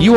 You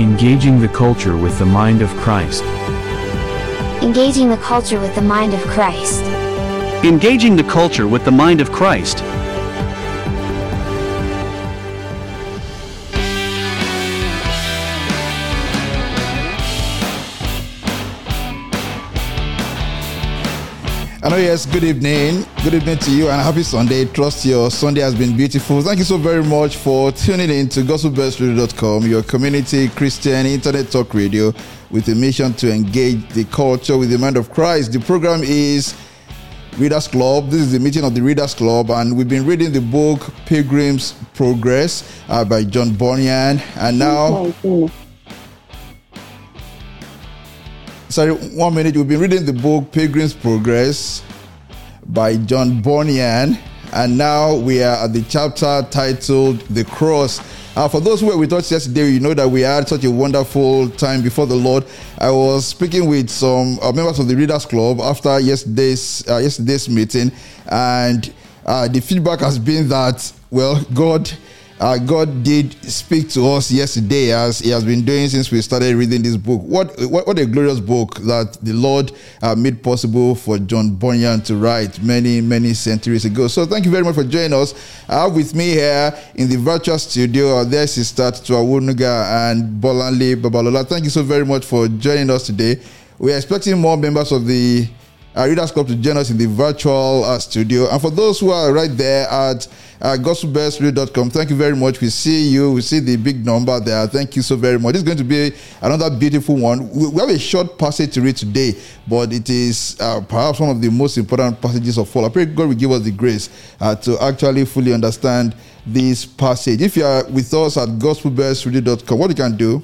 Engaging the culture with the mind of Christ. Engaging the culture with the mind of Christ. Engaging the culture with the mind of Christ. Hello, yes, good evening. Good evening to you and happy Sunday. Trust your Sunday has been beautiful. Thank you so very much for tuning in to gospelbellsradio.com, your community Christian internet talk radio with a mission to engage the culture with the mind of Christ. The program is Readers' Club. This is the meeting of the Readers' Club, and we've been reading the book Pilgrim's Progress by John Bunyan. And now... Sorry, 1 minute. We've been reading the book Pilgrim's Progress by John Bunyan, and now we are at the chapter titled The Cross. For those who were with us yesterday, you know that we had such a wonderful time before the Lord. I was speaking with some members of the Readers' Club after yesterday's meeting, and the feedback has been that, well, God did speak to us yesterday, as He has been doing since we started reading this book. What a glorious book that the Lord made possible for John Bunyan to write many, many centuries ago. So thank you very much for joining us. I have with me here in the virtual studio our dear sister Tawunuga and Bolanle Lee Babalola. Thank you so very much for joining us today. We are expecting more members of the Readers Club to join us in the virtual studio. And for those who are right there at gospelbellsradio.com, thank you very much. We see you. We see the big number there. Thank you so very much. It's going to be another beautiful one. We have a short passage to read today, but it is perhaps one of the most important passages of all. I pray God will give us the grace to actually fully understand this passage. If you are with us at gospelbellsradio.com, what you can do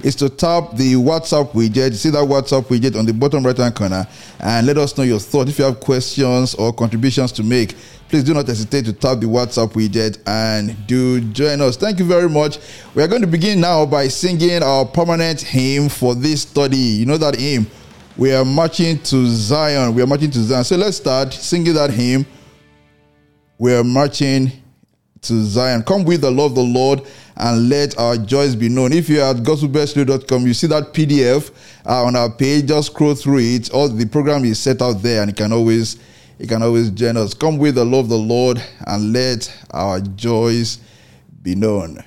is to tap the WhatsApp widget. See that WhatsApp widget on the bottom right-hand corner, and let us know your thoughts. If you have questions or contributions to make, please do not hesitate to tap the WhatsApp widget and do join us. Thank you very much. We are going to begin now by singing our permanent hymn for this study. You know that hymn, "We Are Marching to Zion." We are marching to Zion. So let's start singing that hymn, "We Are Marching to Zion." Come with the love of the Lord and let our joys be known. If you are at gospelbestway.com, you see that PDF on our page. Just scroll through it. All the program is set out there, and you can always join us. Come with the love of the Lord and let our joys be known.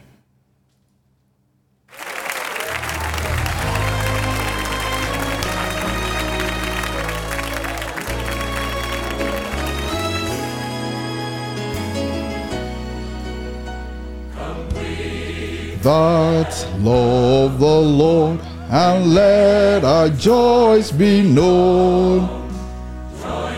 That love the Lord and let our joys be known,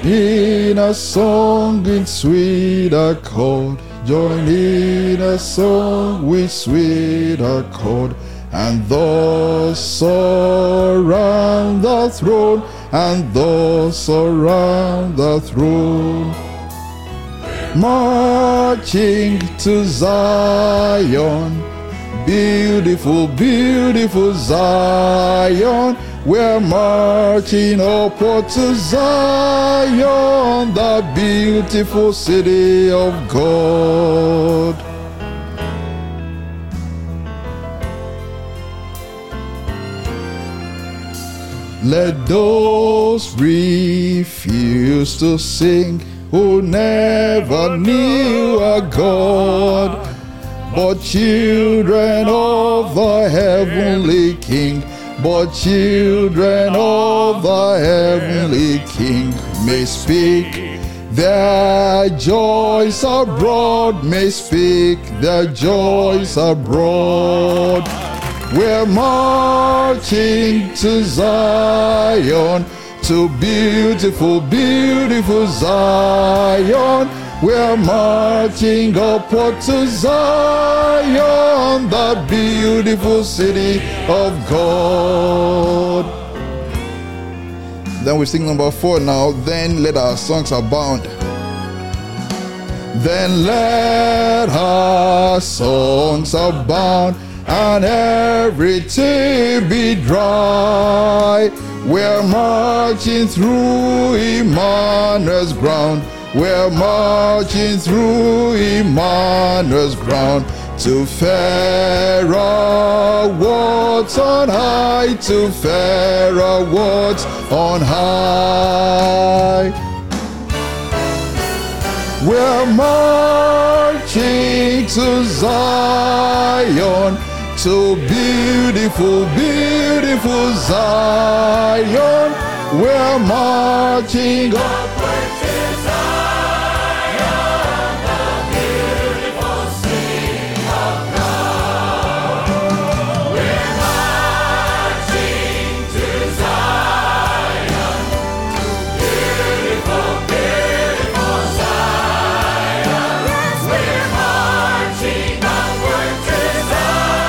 in a song in sweet accord, join in a song with sweet accord, and thus surround the throne, and thus surround the throne, marching to Zion. Beautiful, beautiful Zion, we're marching upward to Zion, the beautiful city of God. Let those refuse to sing who never knew a God, but children of the heavenly King, but children of the heavenly King, may speak their joys abroad, may speak their joys abroad. We're marching to Zion, to beautiful, beautiful Zion. We're marching upward to Zion, that beautiful city of God. Then we sing number 4 now. Then let our songs abound. Then let our songs abound, and every tear be dry. We're marching through Emmanuel's ground. We're marching through Emmanuel's ground. To fairer worlds on high. To fairer worlds on high. We're marching to Zion. So beautiful, beautiful Zion. We're marching upward to Zion, the beautiful city of God. We're marching to Zion, beautiful, beautiful Zion. We're marching upward to Zion.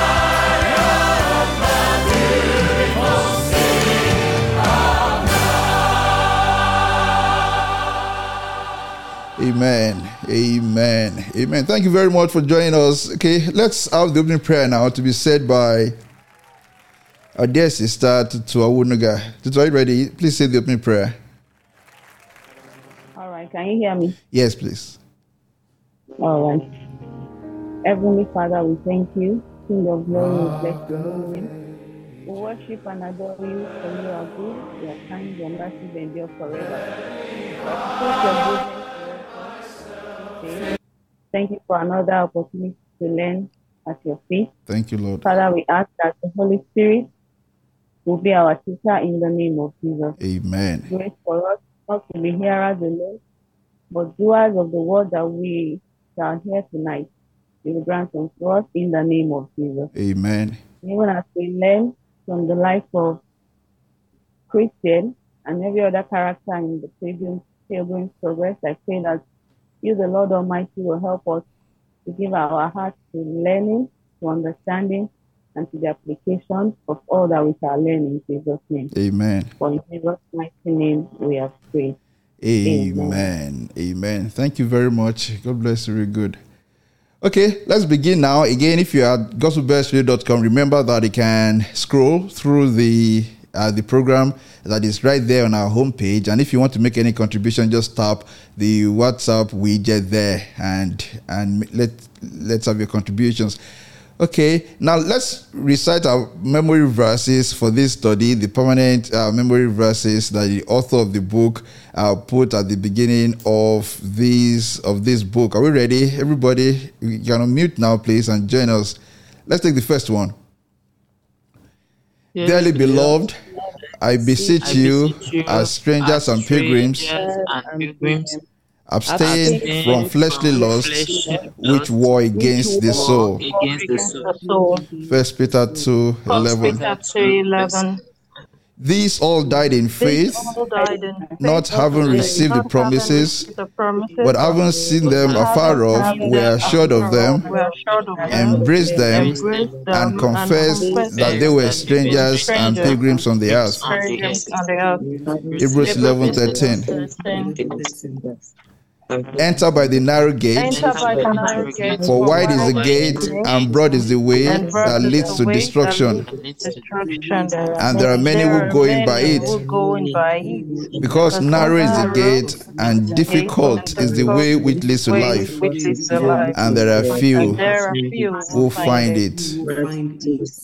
Amen. Amen. Amen. Thank you very much for joining us. Okay, let's have the opening prayer now to be said by our dear sister Tawunuga. Are you ready? Please say the opening prayer. All right. Can you hear me? Yes, please. All right. Heavenly Father, we thank you. King of glory, we bless your holy name. We worship and adore you, for you are good, you are kind, your mercy endure forever. Thank you for another opportunity to learn at your feet. Thank you, Lord. Father, we ask that the Holy Spirit will be our teacher in the name of Jesus. Amen. Grace for us not to be hearers alone, but doers of the word that we shall hear tonight. It will grant unto us in the name of Jesus. Amen. Even as we learn from the life of Christian and every other character in the Pilgrim's Progress, I pray that you, the Lord Almighty, will help us to give our hearts to learning, to understanding, and to the application of all that we shall learn in Jesus' name. Amen. For in Jesus' mighty name we have prayed. Amen. Amen. Amen. Thank you very much. God bless you. Very good. Okay, let's begin now. Again, if you are at gospelbellsradio.com, remember that you can scroll through the program that is right there on our homepage, and if you want to make any contribution, just tap the WhatsApp widget there and let's have your contributions. Okay, now let's recite our memory verses for this study, the permanent memory verses that the author of the book put at the beginning of this book. Are we ready? Everybody, you can unmute now, please, and join us. Let's take the first one. Yes, dearly beloved, I beseech you, as strangers and pilgrims, abstain from fleshly lusts which war against the soul. 1 Peter 2:11. These all died in faith, not having received the promises, but having seen them afar off, were assured of them, embraced them, and confessed that they were strangers and pilgrims on the earth. Hebrews 11:13. Enter by the narrow gate, for wide is the gate and broad is the way that leads to destruction, and there are many who go in by it, because narrow is the gate and difficult is the way which leads to life, and there are few who find it.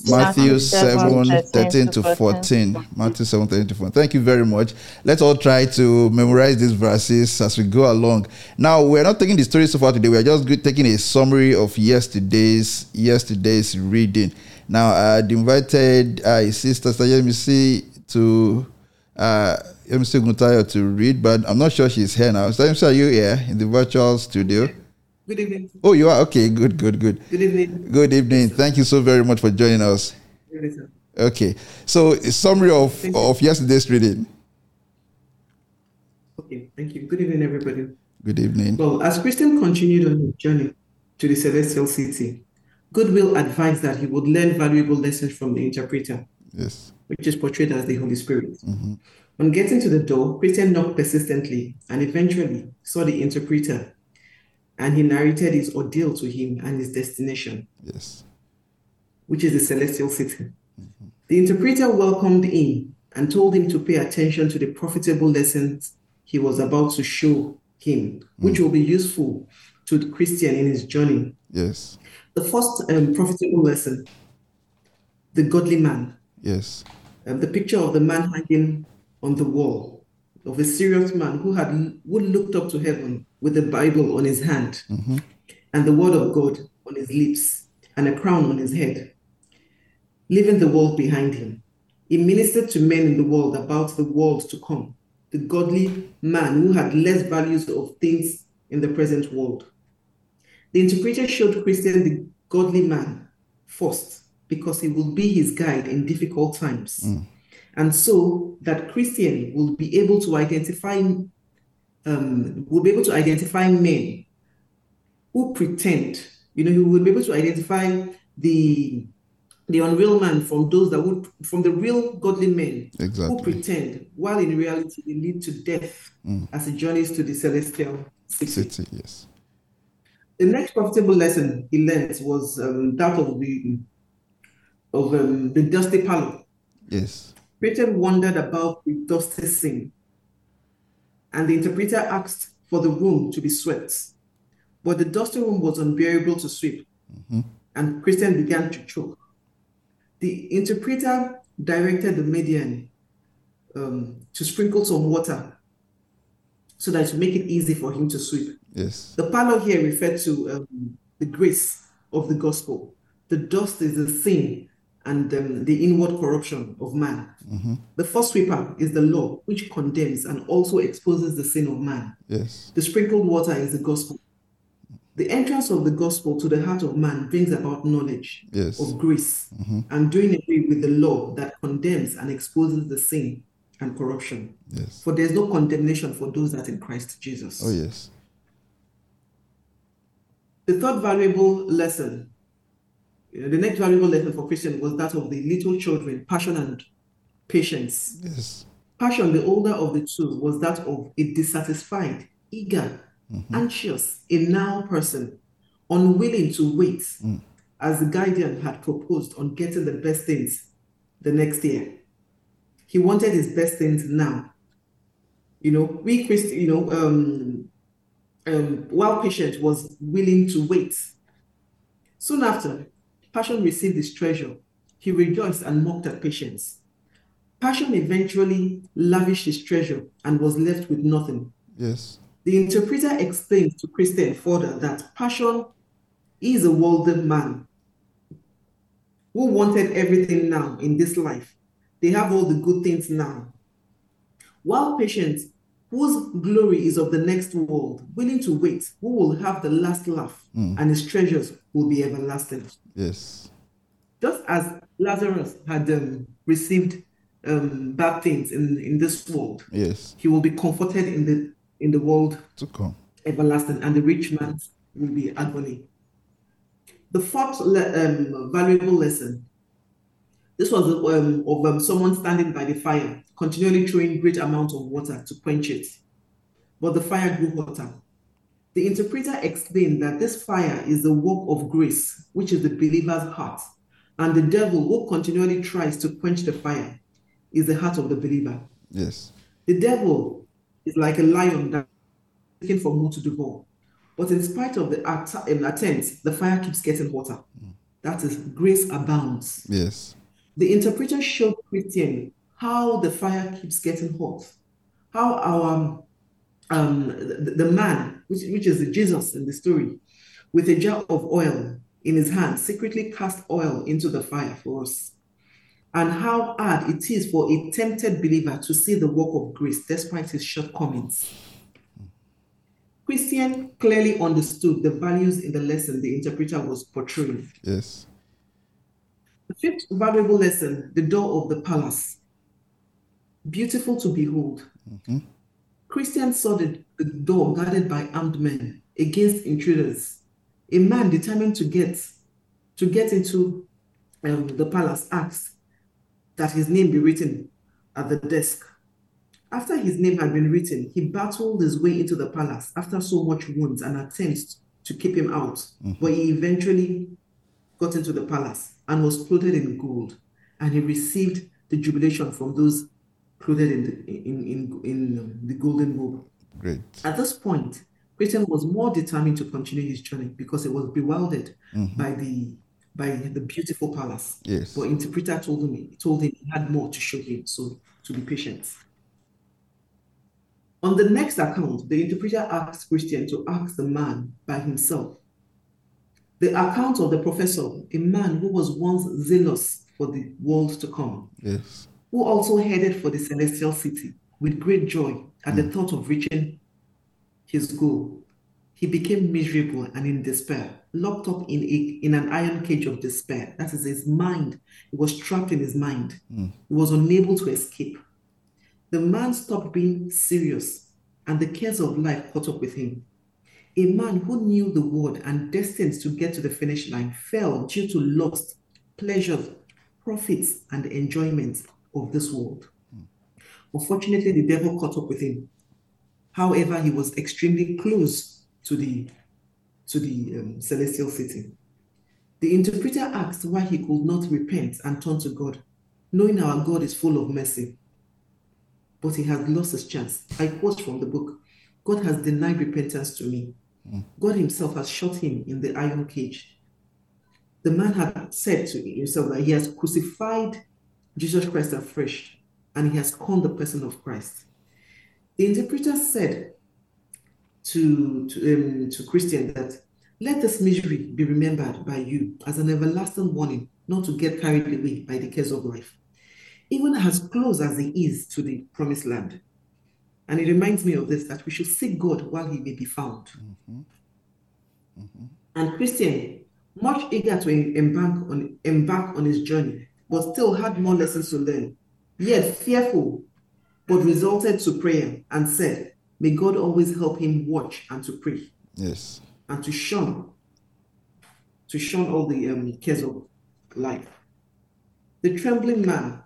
Matthew 7:13-14. Thank you very much. Let's all try to memorize these verses as we go along. Now, we're not taking the story so far today. We are just taking a summary of yesterday's reading. Now, I invited Sister Yemisi to read, but I'm not sure she's here now. So, Yemisi, are you here in the virtual studio? Good evening. Oh, you are? Okay, good. Good evening. Good evening. Thank you so very much for joining us. Okay, so a summary of yesterday's reading. Thank you. Good evening, everybody. Good evening. Well, as Christian continued on his journey to the celestial city, Goodwill advised that he would learn valuable lessons from the interpreter, yes, which is portrayed as the Holy Spirit. Mm-hmm. On getting to the door, Christian knocked persistently and eventually saw the interpreter, and he narrated his ordeal to him and his destination, yes, which is the celestial city. Mm-hmm. The interpreter welcomed him and told him to pay attention to the profitable lessons he was about to show him, which will be useful to the Christian in his journey. Yes. The first profitable lesson, the godly man. Yes. The picture of the man hanging on the wall, of a serious man who looked up to heaven with the Bible on his hand, mm-hmm, and the word of God on his lips and a crown on his head, leaving the world behind him. He ministered to men in the world about the world to come, the godly man who had less values of things in the present world. The interpreter showed Christian the godly man first, because he will be his guide in difficult times. Mm. And so that Christian will be able to identify men who pretend. You know, he will be able to identify the unreal man from those that from the real godly men, exactly, who pretend, while in reality they lead to death, as he journeys to the celestial city. Yes. The next profitable lesson he learned was that of the dusty palace. Yes. Peter wondered about the dusty scene, and the interpreter asked for the room to be swept, but the dusty room was unbearable to sweep, mm-hmm, and Christian began to choke. The interpreter directed the median to sprinkle some water so that to make it easy for him to sweep. Yes. The palo here referred to the grace of the gospel. The dust is the sin and the inward corruption of man. Mm-hmm. The first sweeper is the law, which condemns and also exposes the sin of man. Yes. The sprinkled water is the gospel. The entrance of the gospel to the heart of man brings about knowledge, yes, of grace, mm-hmm, and doing away with the law that condemns and exposes the sin and corruption. Yes. For there is no condemnation for those that are in Christ Jesus. Oh, yes. The next valuable lesson for Christian was that of the little children, passion and patience. Yes. Passion, the older of the two, was that of a dissatisfied, eager, mm-hmm, anxious, a now person, unwilling to wait, as the guardian had proposed on getting the best things the next year. He wanted his best things now. You know, while patient was willing to wait. Soon after, passion received his treasure. He rejoiced and mocked at patience. Passion eventually lavished his treasure and was left with nothing. Yes. The interpreter explains to Christian further that passion is a worldly man who wanted everything now in this life. They have all the good things now. While patience, whose glory is of the next world, willing to wait, who will have the last laugh, and his treasures will be everlasting. Yes. Just as Lazarus had received bad things in this world, yes, he will be comforted in the world to come, everlasting, and the rich man will be agony. The fourth valuable lesson, this was of someone standing by the fire, continually throwing great amounts of water to quench it, but the fire grew hotter. The interpreter explained that this fire is the work of grace, which is the believer's heart, and the devil, who continually tries to quench the fire, is the heart of the believer. Yes. The devil is like a lion that is looking for more to devour. But in spite of the attempts, the fire keeps getting hotter. Mm. That is, grace abounds. Yes. The interpreter showed Christian how the fire keeps getting hot. How our the man, which is Jesus in the story, with a jar of oil in his hand, secretly cast oil into the fire for us. And how hard it is for a tempted believer to see the work of grace despite his shortcomings. Christian clearly understood the values in the lesson the interpreter was portraying. Yes. The fifth valuable lesson, the door of the palace. Beautiful to behold. Mm-hmm. Christians saw the door guarded by armed men against intruders. A man determined to get into the palace asked that his name be written at the desk. After his name had been written, he battled his way into the palace after so much wounds and attempts to keep him out. Mm-hmm. But he eventually got into the palace and was clothed in gold, and he received the jubilation from those clothed in the golden robe. Great. At this point, Christian was more determined to continue his journey because he was bewildered by the beautiful palace. Yes. But interpreter told him he had more to show him, so to be patient. On the next account, the interpreter asked Christian to ask the man by himself. The account of the professor, a man who was once zealous for the world to come, yes, who also headed for the celestial city with great joy at the thought of reaching his goal. He became miserable and in despair, locked up in an iron cage of despair. That is his mind. He was trapped in his mind. He was unable to escape. The man stopped being serious, and the cares of life caught up with him. A man who knew the word and destined to get to the finish line fell due to lust, pleasures, profits, and enjoyments of this world. Unfortunately, the devil caught up with him. However, he was extremely close to the celestial city. The interpreter asked why he could not repent and turn to God, knowing our God is full of mercy. But he has lost his chance. I quote from the book, "God has denied repentance to me. God himself has shut him in the iron cage." The man had said to himself that he has crucified Jesus Christ afresh, and he has called the person of Christ. The interpreter said to Christian that, "Let this misery be remembered by you as an everlasting warning not to get carried away by the cares of life, even as close as he is to the promised land." And it reminds me of this, that we should seek God while he may be found. Mm-hmm. Mm-hmm. And Christian, much eager to embark on his journey, but still had more lessons to learn, yet fearful, but resulted to prayer and said, "May God always help him watch and to pray." Yes. And to shun all the cares of life. The trembling man,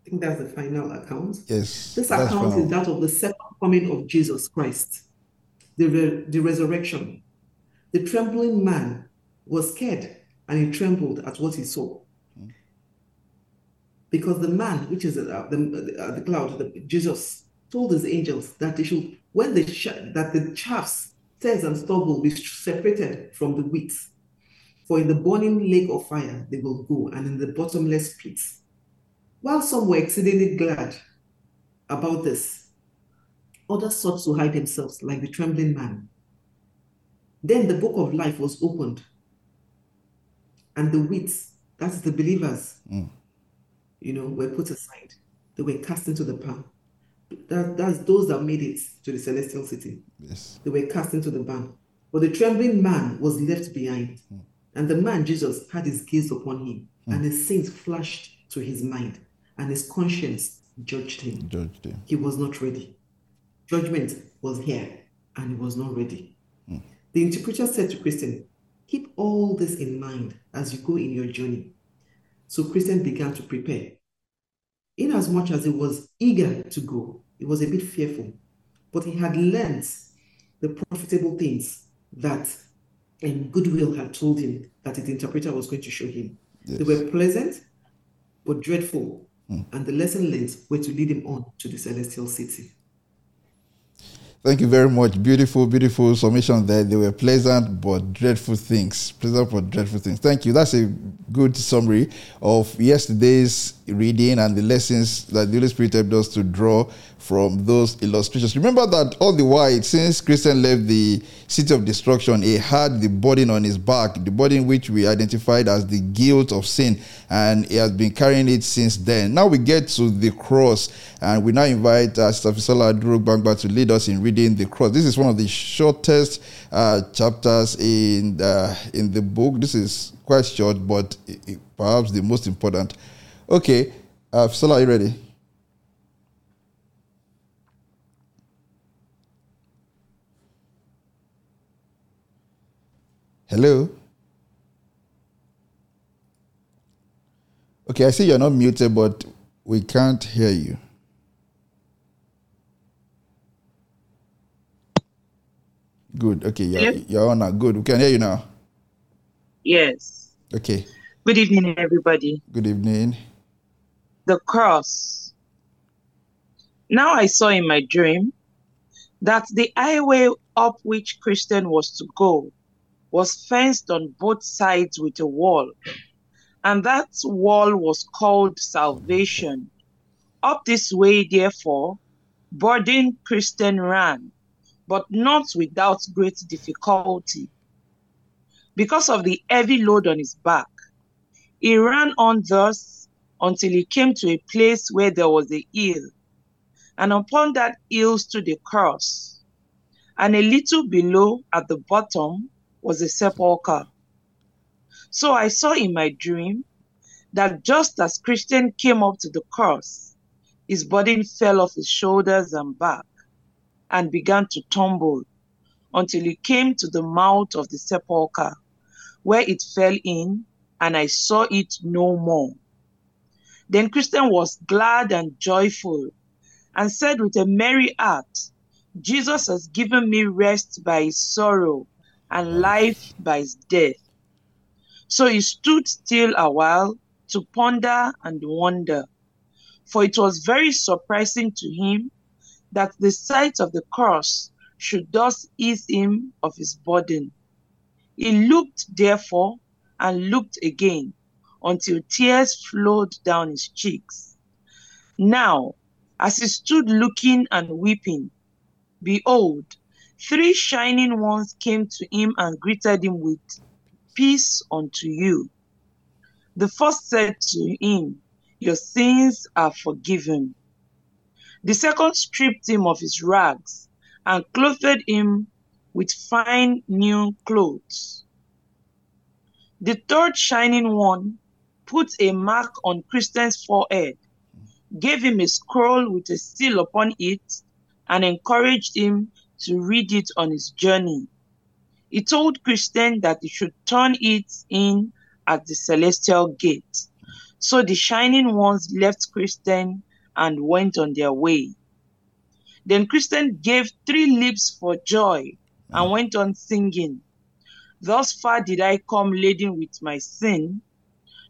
I think that's the final account. Yes. This account is that of the second coming of Jesus Christ, the resurrection. The trembling man was scared and he trembled at what he saw. Mm-hmm. Because the man, which is the cloud, Jesus told his angels that they should, that the chaffs, tares, and stubble will be separated from the wheat. For in the burning lake of fire they will go, and in the bottomless pits. While some were exceedingly glad about this, others sought to hide themselves, like the trembling man. Then the book of life was opened, and the wheat, that's the believers, were put aside. They were cast into the pan. That's those that made it to the celestial city. Yes. They were cast into the pan. But the trembling man was left behind, and the man, Jesus, had his gaze upon him, and his sins flashed to his mind, and his conscience judged him. He was not ready. Judgment was here, and he was not ready. The interpreter said to Christian, "Keep all this in mind as you go in your journey." So Christian began to prepare. Inasmuch as he was eager to go, he was a bit fearful, but he had learned the profitable things that goodwill had told him that his interpreter was going to show him. Yes. They were pleasant, but dreadful, and the lesson learned were to lead him on to the celestial city. Thank you very much. Beautiful, beautiful summation there. They were pleasant but dreadful things. Pleasant but dreadful things. Thank you. That's a good summary of yesterday's reading and the lessons that the Holy Spirit helped us to draw from those illustrations. Remember that all the while, since Christian left the city of destruction, he had the burden on his back, the burden which we identified as the guilt of sin, and he has been carrying it since then. Now we get to the cross, and we now invite Sister Fisola Durogba to lead us in reading the cross. This is one of the shortest chapters in the book. This is quite short, but perhaps the most important. Okay, Fisola, are you ready? Hello? Okay, I see you're not muted, but we can't hear you. Good. Okay, you're on now. Good. We can hear you now. Yes. Okay. Good evening, everybody. Good evening. The Cross. Now I saw in my dream that the highway up which Christian was to go was fenced on both sides with a wall, and that wall was called salvation. Up this way, therefore, burdened Christian ran, but not without great difficulty. Because of the heavy load on his back, he ran on thus until he came to a place where there was a hill, and upon that hill stood a cross, and a little below at the bottom was a sepulchre. So I saw in my dream that just as Christian came up to the cross, his burden fell off his shoulders and back, and began to tumble until he came to the mouth of the sepulchre, where it fell in, and I saw it no more. Then Christian was glad and joyful, and said with a merry heart, Jesus has given me rest by his sorrow, and life by his death. So he stood still a while to ponder and wonder, for it was very surprising to him that the sight of the cross should thus ease him of his burden. He looked therefore and looked again until tears flowed down his cheeks. Now, as he stood looking and weeping, behold, three shining ones came to him and greeted him with, peace unto you. The first said to him, your sins are forgiven. The second stripped him of his rags and clothed him with fine new clothes. The third shining one put a mark on Christian's forehead, gave him a scroll with a seal upon it, and encouraged him to read it on his journey. He told Christian that he should turn it in at the celestial gate. So the shining ones left Christian and went on their way. Then Christian gave three leaps for joy and went on singing. Thus far did I come laden with my sin,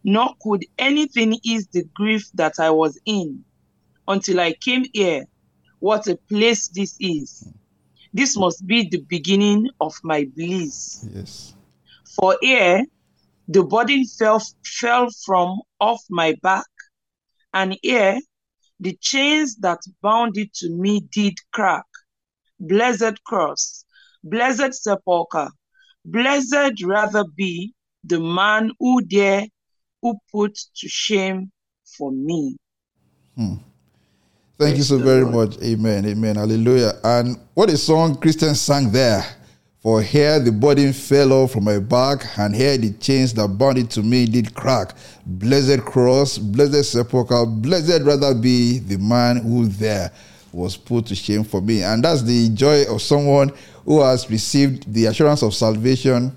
nor could anything ease the grief that I was in, until I came here. What a place this is. This must be the beginning of my bliss. Yes. For here, the burden fell from off my back, and here, the chains that bound it to me did crack. Blessed cross, blessed sepulchre, blessed rather be the man who put to shame for me. Thank you so very much. Amen. Amen. Hallelujah. And what a song Christian sang there. For here the burden fell off from my back, and here the chains that bound it to me did crack. Blessed cross, blessed sepulchre, blessed rather be the man who there was put to shame for me. And that's the joy of someone who has received the assurance of salvation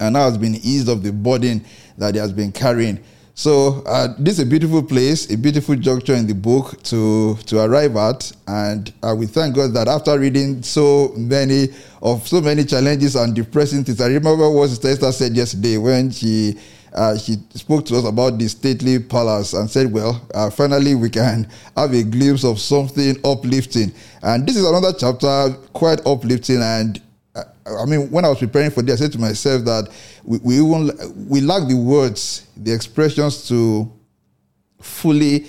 and now has been eased of the burden that he has been carrying. So this is a beautiful place, a beautiful juncture in the book to arrive at, and we thank God that after reading so many challenges and depressing things, I remember what Sister Esther said yesterday when she spoke to us about the stately palace and said, finally we can have a glimpse of something uplifting. And this is another chapter, quite uplifting, and I mean, when I was preparing for this, I said to myself that we lack the words, the expressions to fully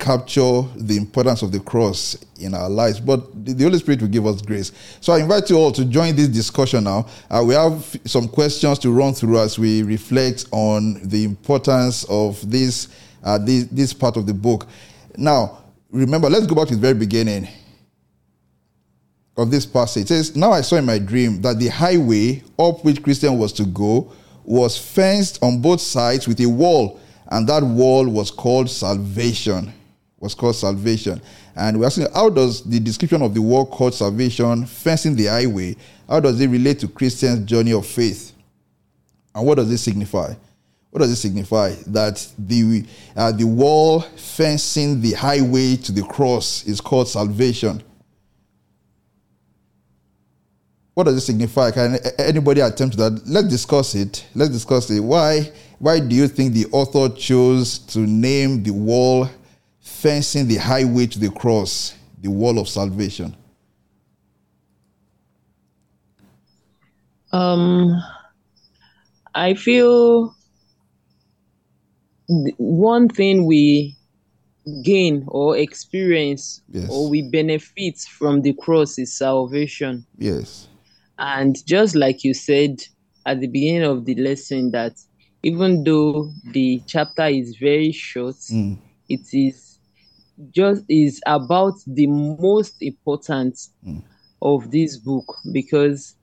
capture the importance of the cross in our lives. But the Holy Spirit will give us grace. So I invite you all to join this discussion now. We have some questions to run through as we reflect on the importance of this part of the book. Now, remember, let's go back to the very beginning of this passage. It says, now I saw in my dream that the highway up which Christian was to go was fenced on both sides with a wall, and that wall was called salvation. And we're asking, how does the description of the wall called salvation, fencing the highway, how does it relate to Christian's journey of faith? And what does it signify? What does it signify? That the wall fencing the highway to the cross is called salvation. What does it signify? Can anybody attempt that? Let's discuss it. Let's discuss it. Why do you think the author chose to name the wall fencing the highway to the cross the wall of salvation? I feel one thing we gain or experience, yes, or we benefit from the cross is salvation. Yes. And just like you said at the beginning of the lesson, that even though the chapter is very short, it is about the most important of this book, because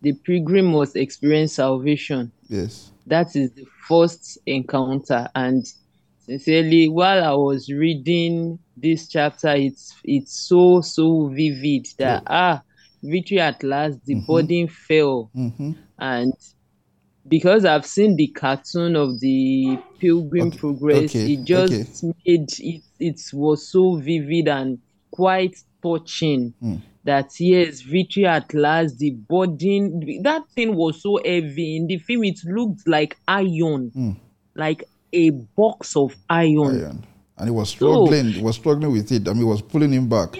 the pilgrim must experience salvation. Yes. That is the first encounter. And sincerely, while I was reading this chapter, it's so vivid that, victory at last, the burden fell. Mm-hmm. And because I've seen the cartoon of the Pilgrim's Progress, it just made it, it was so vivid and quite touching. That yes, victory at last, the burden, that thing was so heavy. In the film, it looked like iron, like a box of iron. And he was struggling, with it. I mean, it was pulling him back.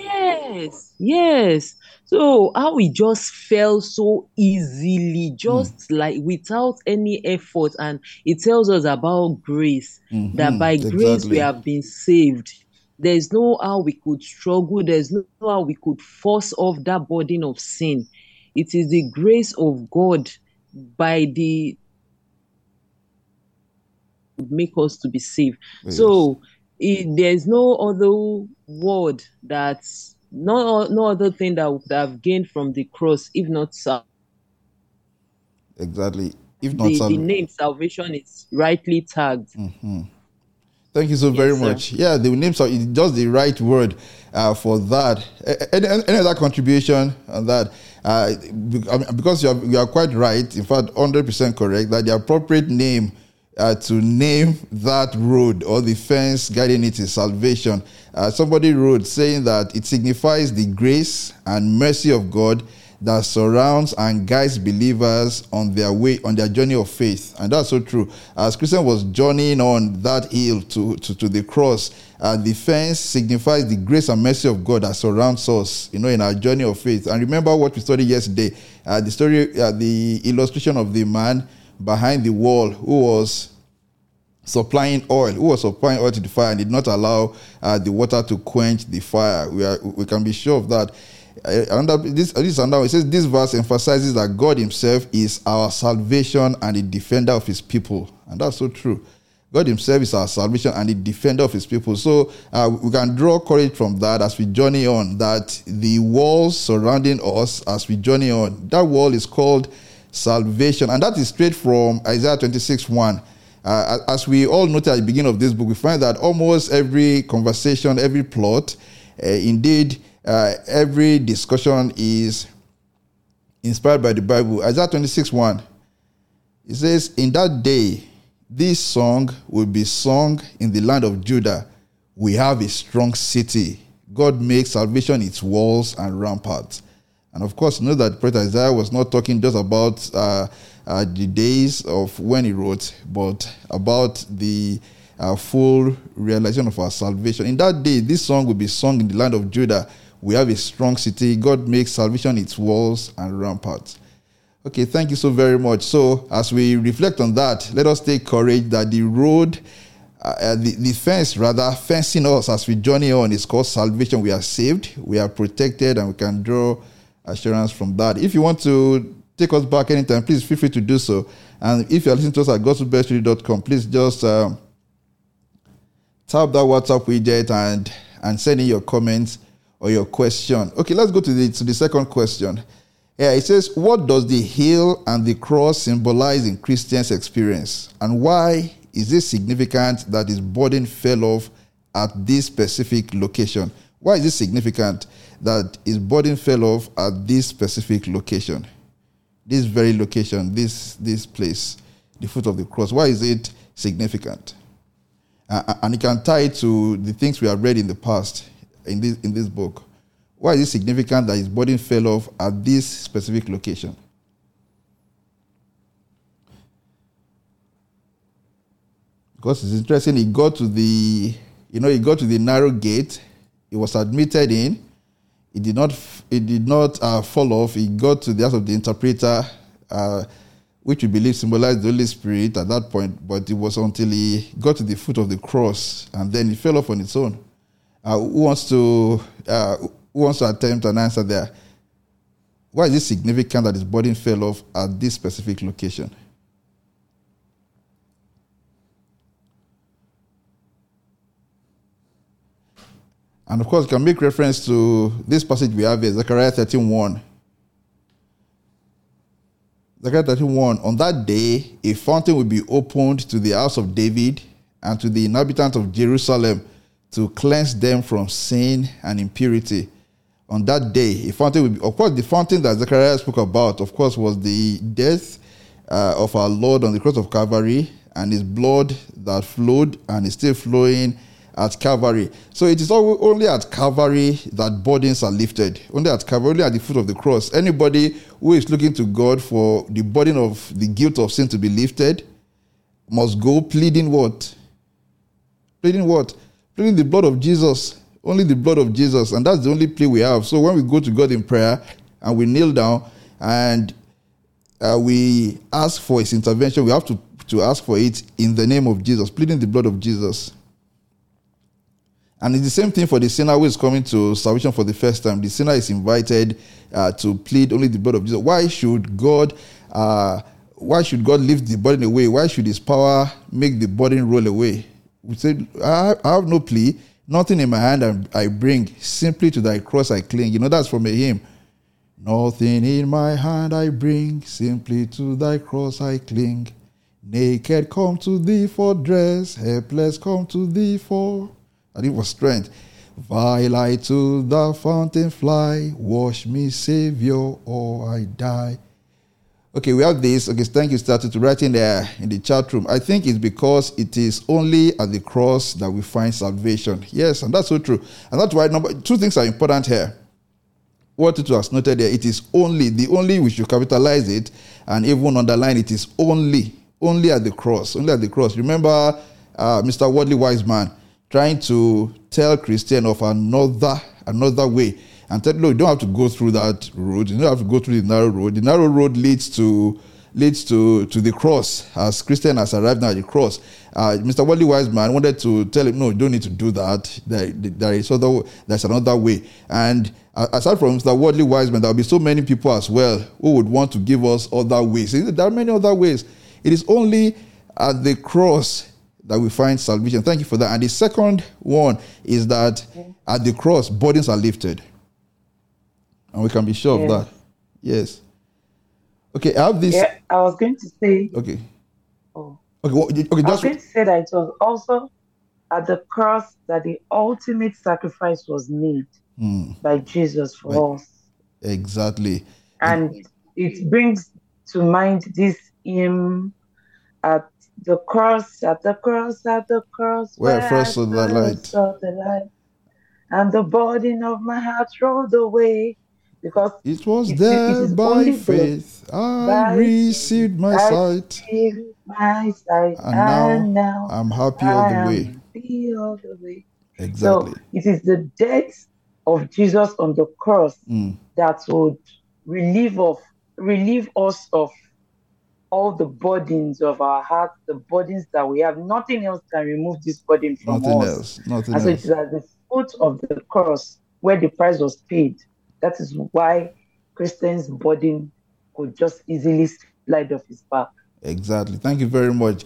Yes. So how it just fell so easily, just like without any effort. And it tells us about grace, that by grace we have been saved. There's no how we could struggle. There's no how we could force off that burden of sin. It is the grace of God by the make us to be saved. Yes. So there's no other word that's no other thing that would have gained from the cross if not salvation. Exactly. If not the name salvation is rightly tagged. Mm-hmm. Thank you so very much. Sir. Yeah, the name is just the right word for that. Any other contribution on that? Because you are quite right, in fact, 100% correct, that the appropriate name to name that road or the fence guiding it is salvation. Somebody wrote saying that it signifies the grace and mercy of God that surrounds and guides believers on their way, on their journey of faith. And that's so true. As Christian was journeying on that hill to the cross, the fence signifies the grace and mercy of God that surrounds us, in our journey of faith. And remember what we studied yesterday, the illustration of the man behind the wall who was supplying oil to the fire and did not allow the water to quench the fire. We can be sure of that. It says this verse emphasizes that God himself is our salvation and the defender of his people. And that's so true. God himself is our salvation and the defender of his people. So we can draw courage from that as we journey on, that the walls surrounding us as we journey on, that wall is called salvation. And that is straight from Isaiah 26:1. As we all noted at the beginning of this book, we find that almost every conversation, every plot, every discussion is inspired by the Bible. Isaiah 26:1, it says, "In that day, this song will be sung in the land of Judah. We have a strong city. God makes salvation its walls and ramparts." And of course, that Prophet Isaiah was not talking just about the days of when he wrote, but about the full realization of our salvation. "In that day, this song will be sung in the land of Judah. We have a strong city. God makes salvation its walls and ramparts." Okay, thank you so very much. So, as we reflect on that, let us take courage that the road, the fence rather, fencing us as we journey on is called salvation. We are saved, we are protected, and we can draw assurance from that. If you want to take us back anytime, please feel free to do so. And if you are listening to us at gospelbestradio.com, please just tap that WhatsApp widget and send in your comments or your question. Okay, let's go to the second question. Yeah, it says, "What does the hill and the cross symbolize in Christians' experience, and why is it significant that his burden fell off at this specific location?" Why is it significant that his burden fell off at this specific location? This very location, this place. the foot of the cross. Why is it significant? And you can tie it to the things we have read in the past in this book. Why is it significant that his body fell off at this specific location? Because it's interesting, he got to the, narrow gate. He was admitted in. It did not fall off. He got to the house of the interpreter, which we believe symbolized the Holy Spirit at that point. But it was until he got to the foot of the cross, and then it fell off on its own. Who wants to attempt an answer there? Why is it significant that his burden fell off at this specific location? And of course, you can make reference to this passage we have here, Zechariah 13:1. Zechariah 13:1, on that day, a fountain will be opened to the house of David and to the inhabitants of Jerusalem to cleanse them from sin and impurity. On that day, a fountain will be... Of course, the fountain that Zechariah spoke about, of course, was the death of our Lord on the cross of Calvary and his blood that flowed and is still flowing at Calvary. So it is only at Calvary that burdens are lifted. Only at Calvary, only at the foot of the cross. Anybody who is looking to God for the burden of the guilt of sin to be lifted must go pleading what? Pleading what? Pleading the blood of Jesus. Only the blood of Jesus. And that's the only plea we have. So when we go to God in prayer and we kneel down and we ask for his intervention, we have to ask for it in the name of Jesus, pleading the blood of Jesus. And it's the same thing for the sinner who is coming to salvation for the first time. The sinner is invited to plead only the blood of Jesus. Why should God lift the burden away? Why should his power make the burden roll away? We say, I have no plea, nothing in my hand I bring, simply to thy cross I cling. You know, that's from a hymn. Nothing in my hand I bring, simply to thy cross I cling. Naked come to thee for dress, helpless come to thee for... And it was strength. Vile I to the fountain fly, wash me, Savior, or I die. Okay, we have this. Okay, thank you, Statu, to write in there in the chat room. I think it's because it is only at the cross that we find salvation. Yes, and that's so true. And that's why two things are important here. What it was noted there, it is only, the only, we should capitalize it and even underline it is only at the cross, only at the cross. Remember Mr. Worldly Wise Man trying to tell Christian of another way. And tell, look, you don't have to go through that road. You don't have to go through the narrow road. The narrow road leads to the cross. As Christian has arrived now at the cross, Mr. Worldly Wise Man wanted to tell him, no, you don't need to do that. There's another way. And aside from Mr. Worldly Wise Man, there will be so many people as well who would want to give us other ways. There are many other ways. It is only at the cross that we find salvation. Thank you for that. And the second one is that at the cross, burdens are lifted. And we can be sure of that. Yes. Okay, I have this. Yeah, I was going to say. Okay. Oh. Okay. Well, okay. I was going to say that it was also at the cross that the ultimate sacrifice was made by Jesus for us. Exactly. And it brings to mind this hymn at the cross, at the cross, at the cross, where I first saw the light, and the burden of my heart rolled away, because it was there by faith I received my sight, and now I'm happy all the way. Exactly. So it is the death of Jesus on the cross that would relieve us of all the burdens of our heart, the burdens that we have. Nothing else can remove this burden from us. Nothing else. And so it's at the foot of the cross where the price was paid. That is why Christian's burden could just easily slide off his back. Exactly. Thank you very much.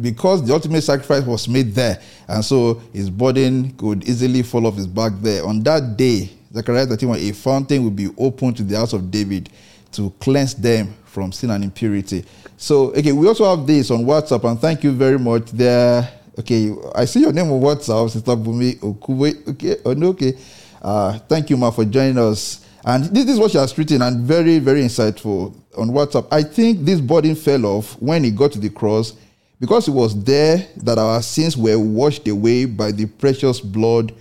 Because the ultimate sacrifice was made there, and so his burden could easily fall off his back there. On that day, Zechariah 13:1, a fountain will be opened to the house of David to cleanse them from sin and impurity. So, okay, we also have this on WhatsApp, and thank you very much there. Okay, I see your name on WhatsApp, Sister Bumi Okuwe. Okay. Thank you, ma, for joining us. And this is what she has written, and very, very insightful. on WhatsApp. I think this burden fell off when he got to the cross, because it was there that our sins were washed away by the precious blood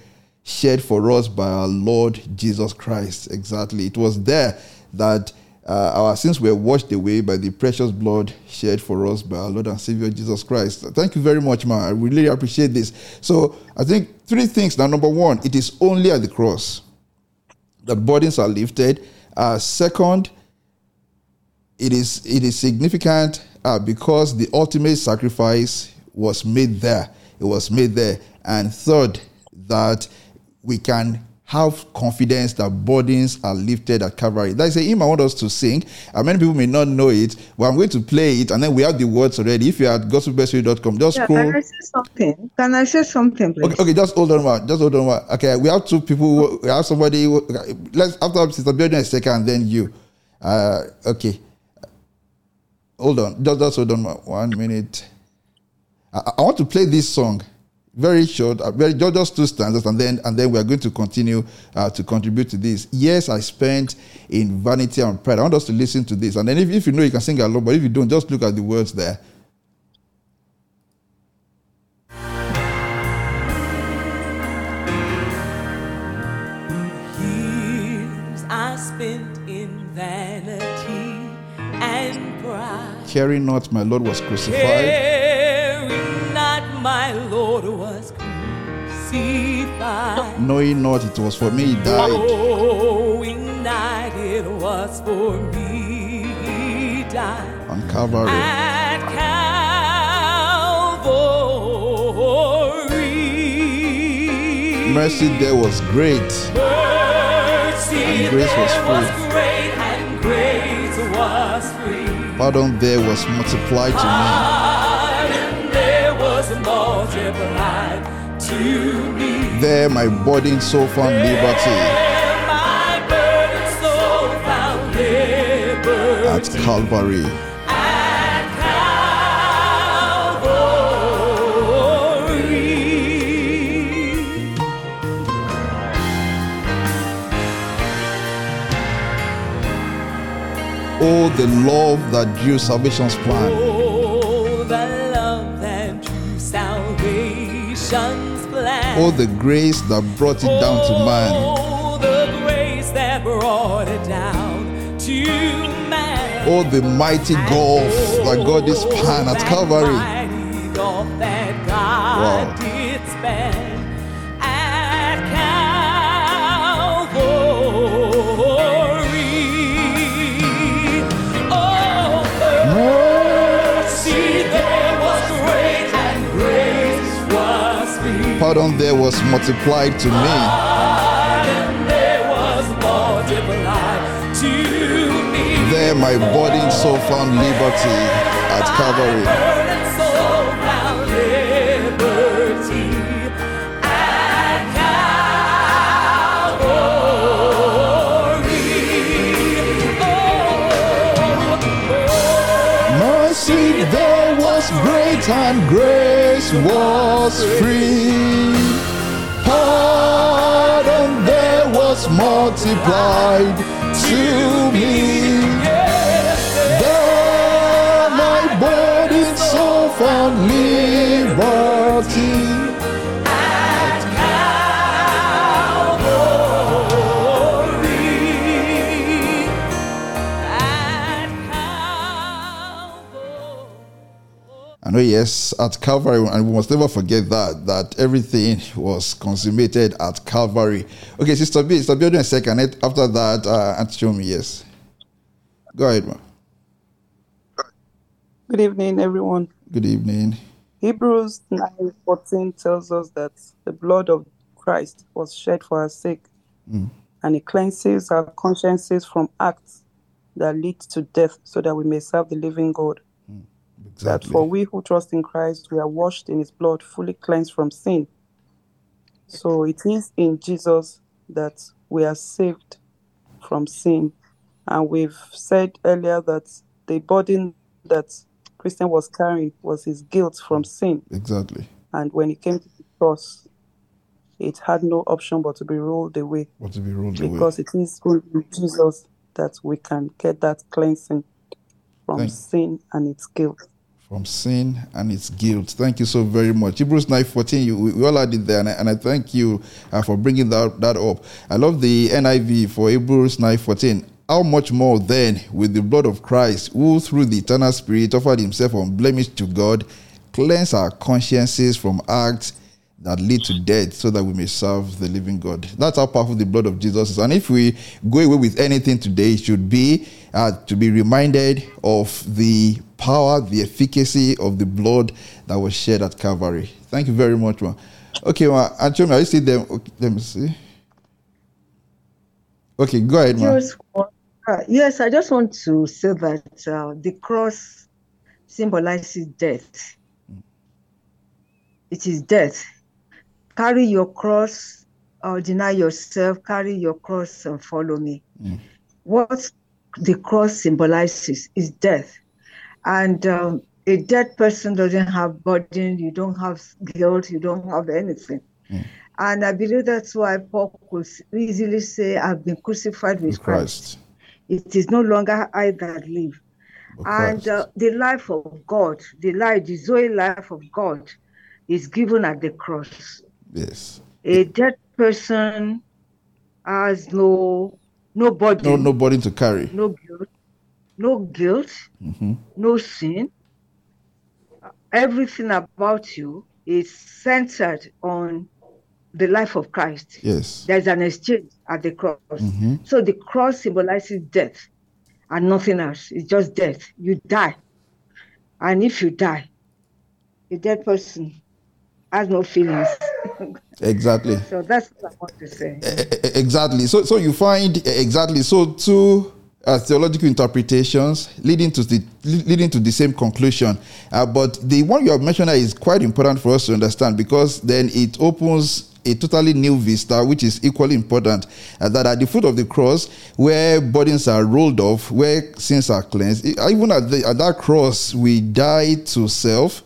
shed for us by our Lord Jesus Christ. Exactly. It was there that our sins were washed away by the precious blood shed for us by our Lord and Savior Jesus Christ. Thank you very much, man. I really appreciate this. So I think three things. Now, number one, it is only at the cross that burdens are lifted. Second, it is significant because the ultimate sacrifice was made there. It was made there. And third, that we can have confidence that burdens are lifted at Calvary. That is a hymn I want us to sing. Many people may not know it, but I'm going to play it, and then we have the words already. If you're at gospelbestway.com, just scroll. Can I say something? Please? Okay, just hold on one. Okay, we have two people. We have somebody. Let's after Sister Biodun a second, then you. Okay. Hold on. Just hold on 1 minute. I want to play this song. Very short, just two stanzas, and then we are going to continue to contribute to this. Yes, I spent in vanity and pride. I want us to listen to this, and then if you know, you can sing along. But if you don't, just look at the words there. Years I spent in vanity and pride, caring not my Lord was crucified. My Lord was crucified. Knowing not it was for me, he died. Knowing not it was for me, he died. On Calvary. At Calvary. Mercy there was great. Mercy and grace was free. And grace was free. Pardon there was multiplied to me. There my burden so found liberty. There my burden so found liberty. At Calvary. At Calvary. Oh, the love that drew salvation's plan. Oh, the love that drew salvation's. Oh, the grace that brought it down to man. Oh, the grace that brought it down to man. Oh, the mighty gulf that God did span at Calvary. Wow. At Calvary. Oh, mercy there was great and grace was free. Pardon there was multiplied to me. Pardon there was multiplied to me. There my burden so found liberty at Calvary. My burden so found liberty at Calvary. Mercy there was great and grace was free. Pardon there was multiplied to me. There my burden so found liberty. At Calvary. At Calvary. I know, yes, at Calvary, and we must never forget that everything was consummated at Calvary. Okay, Sister Biodun a second. After that, Aunt Shomi, yes. Go ahead, ma. Good evening, everyone. Good evening. Hebrews 9:14 tells us that the blood of Christ was shed for our sake, and it cleanses our consciences from acts that lead to death, so that we may serve the living God. Exactly. That for we who trust in Christ, we are washed in his blood, fully cleansed from sin. So it is in Jesus that we are saved from sin. And we've said earlier that the burden that Christian was carrying was his guilt from sin. Exactly. And when it came to the cross, it had no option but to be rolled away. Because it is in Jesus that we can get that cleansing. from sin and its guilt. From sin and its guilt. Thank you so very much. Hebrews 9:14, we all had it there, and I thank you for bringing that up. I love the NIV for Hebrews 9:14. How much more then with the blood of Christ, who through the eternal Spirit offered himself unblemished to God, cleanse our consciences from acts that lead to death so that we may serve the living God. That's how powerful the blood of Jesus is. And if we go away with anything today, it should be to be reminded of the power, the efficacy of the blood that was shed at Calvary. Thank you very much, ma. Okay, ma, Antomi, I see them. Okay, let me see. Okay, go ahead, ma. Yes, I just want to say that the cross symbolizes death. It is death. Carry your cross or deny yourself, carry your cross and follow me. Mm. What the cross symbolizes is death. And a dead person doesn't have burden, you don't have guilt, you don't have anything. Mm. And I believe that's why Paul could easily say, I've been crucified with Christ. It is no longer I that live. And the life of God, the Zoe life of God is given at the cross. Yes. A dead person has no burden. No burden to carry. No guilt, mm-hmm. no sin. Everything about you is centered on the life of Christ. Yes. There's an exchange at the cross. Mm-hmm. So the cross symbolizes death and nothing else. It's just death. You die. And if you die, a dead person has no feelings. Exactly. So that's what I want to say. Exactly. So you find two theological interpretations leading to the same conclusion. But the one you have mentioned is quite important for us to understand, because then it opens a totally new vista, which is equally important, that at the foot of the cross, where burdens are rolled off, where sins are cleansed, even at that cross, we die to self,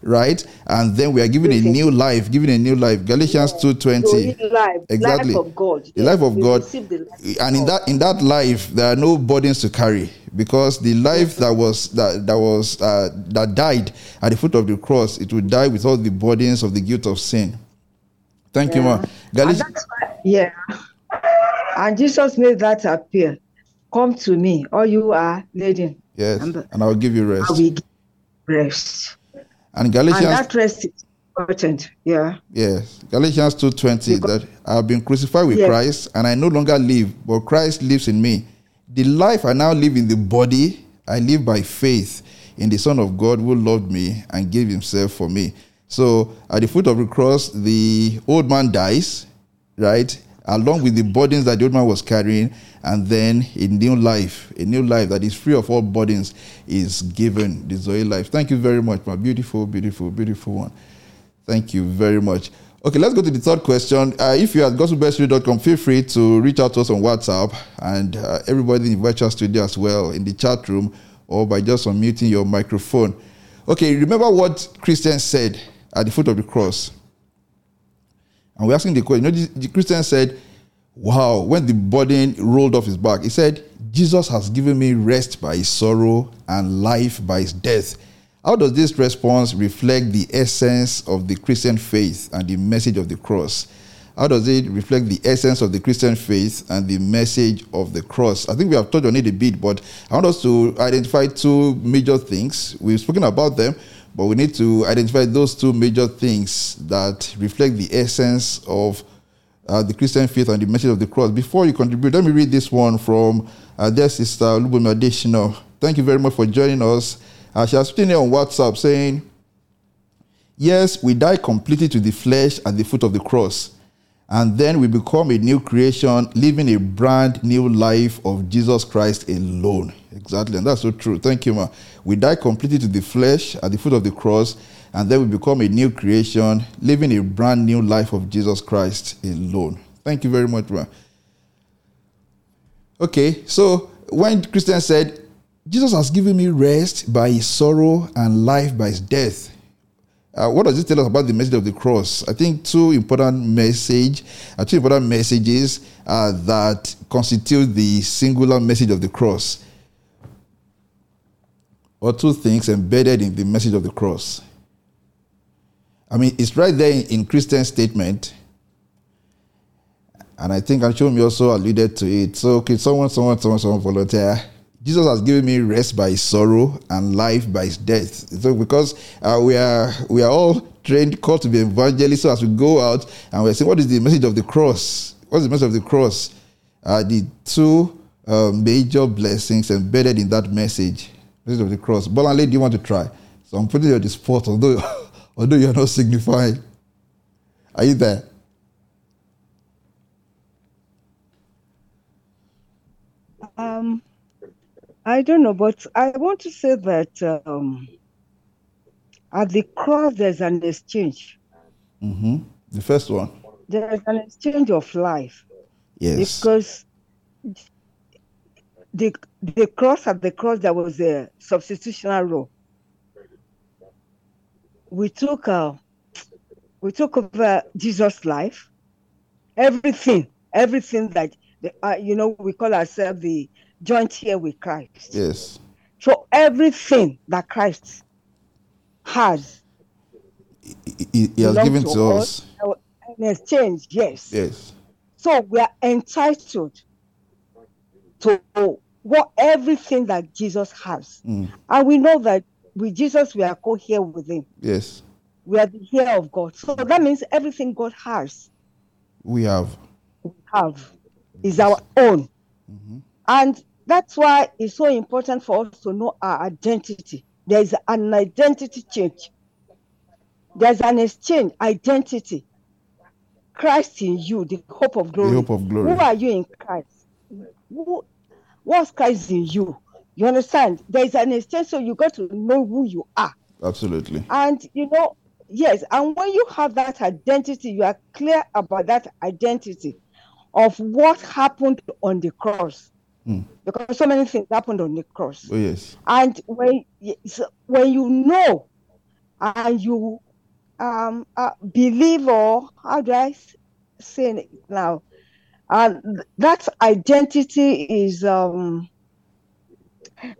right? And then we are given a new life, Galatians 2:20. Exactly. Life of God. Yes. The life of God. And in that life, there are no burdens to carry, because the life that died at the foot of the cross, it would die with all the burdens of the guilt of sin. Thank you, ma. And Jesus made that appeal. Come to me, all you are laden. Yes, and I will give you rest. I will give you rest. And that rest is important. Yeah. Yes. Galatians 2:20, that I have been crucified with Christ, and I no longer live, but Christ lives in me. The life I now live in the body, I live by faith in the Son of God who loved me and gave himself for me. So at the foot of the cross, the old man dies, right? Along with the burdens that the old man was carrying, and then a new life that is free of all burdens is given, the Zoe life. Thank you very much, my beautiful, beautiful, beautiful one. Thank you very much. Okay, let's go to the third question. If you're at gospelbestradio.com, feel free to reach out to us on WhatsApp, and everybody in the virtual studio as well, in the chat room, or by just unmuting your microphone. Okay, remember what Christian said at the foot of the cross. And we're asking the question. You know, the Christian said, wow, when the burden rolled off his back, he said, Jesus has given me rest by his sorrow and life by his death. How does this response reflect the essence of the Christian faith and the message of the cross? How does it reflect the essence of the Christian faith and the message of the cross? I think we have touched on it a bit, but I want us to identify two major things. We've spoken about them, but we need to identify those two major things that reflect the essence of the Christian faith and the message of the cross. Before you contribute, let me read this one from their sister, Lubom Adishino. Thank you very much for joining us. She has been here on WhatsApp saying, yes, we die completely to the flesh at the foot of the cross, and then we become a new creation, living a brand new life of Jesus Christ alone. Exactly, and that's so true. Thank you, ma. We die completely to the flesh at the foot of the cross, and then we become a new creation, living a brand new life of Jesus Christ alone. Thank you very much, ma. Okay, so when Christian said, Jesus has given me rest by his sorrow and life by his death, what does this tell us about the message of the cross? I think two important messages that constitute the singular message of the cross. or two things embedded in the message of the cross. I mean, it's right there in Christian's statement. And I think Anshomi also alluded to it. So could someone volunteer? Jesus has given me rest by his sorrow and life by his death. So because we are all trained, called to be evangelists. So as we go out and we're saying, what is the message of the cross? What's the message of the cross? The two major blessings embedded in that message. Message of the cross. Bolanle, do you want to try? So I'm putting you on the spot, although you're not signifying. Are you there? I don't know, but I want to say that at the cross, there's an exchange. Mm-hmm. The first one. There's an exchange of life. Yes. Because at the cross, there was a substitutional role. We took over Jesus' life, everything that we call ourselves the joint here with Christ. Yes. So everything that Christ has, He has given to us. In exchange, yes. Yes. So we are entitled to everything that Jesus has. Mm. And we know that with Jesus, we are co-heir with him. Yes. We are the heir of God. So that means everything God has, We have. Is our own. Mm-hmm. And that's why it's so important for us to know our identity. There's an identity change. There's an exchange, identity. Christ in you, the hope of glory. The hope of glory. Who are you in Christ? What's Christ in you? You understand? There's an exchange, so you got to know who you are. Absolutely. And yes, and when you have that identity, you are clear about that identity of what happened on the cross. Mm. Because so many things happened on the cross. Oh, yes. And when you know and you believe, or how do I say it now? That identity is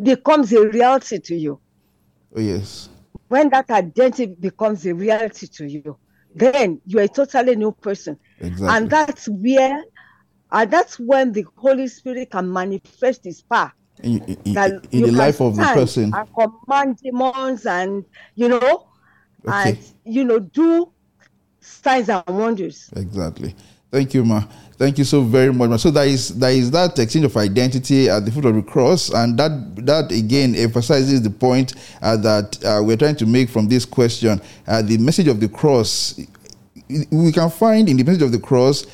becomes a reality to you. Oh, yes. When that identity becomes a reality to you, then you're a totally new person. Exactly. And that's where... And that's when the Holy Spirit can manifest his power in the life of the person. And command demons, and okay. And do signs and wonders. Exactly. Thank you, ma. Thank you so very much, ma. So there is that exchange of identity at the foot of the cross, and that again emphasizes the point that we're trying to make from this question. The message of the cross, we can find in the message of the cross.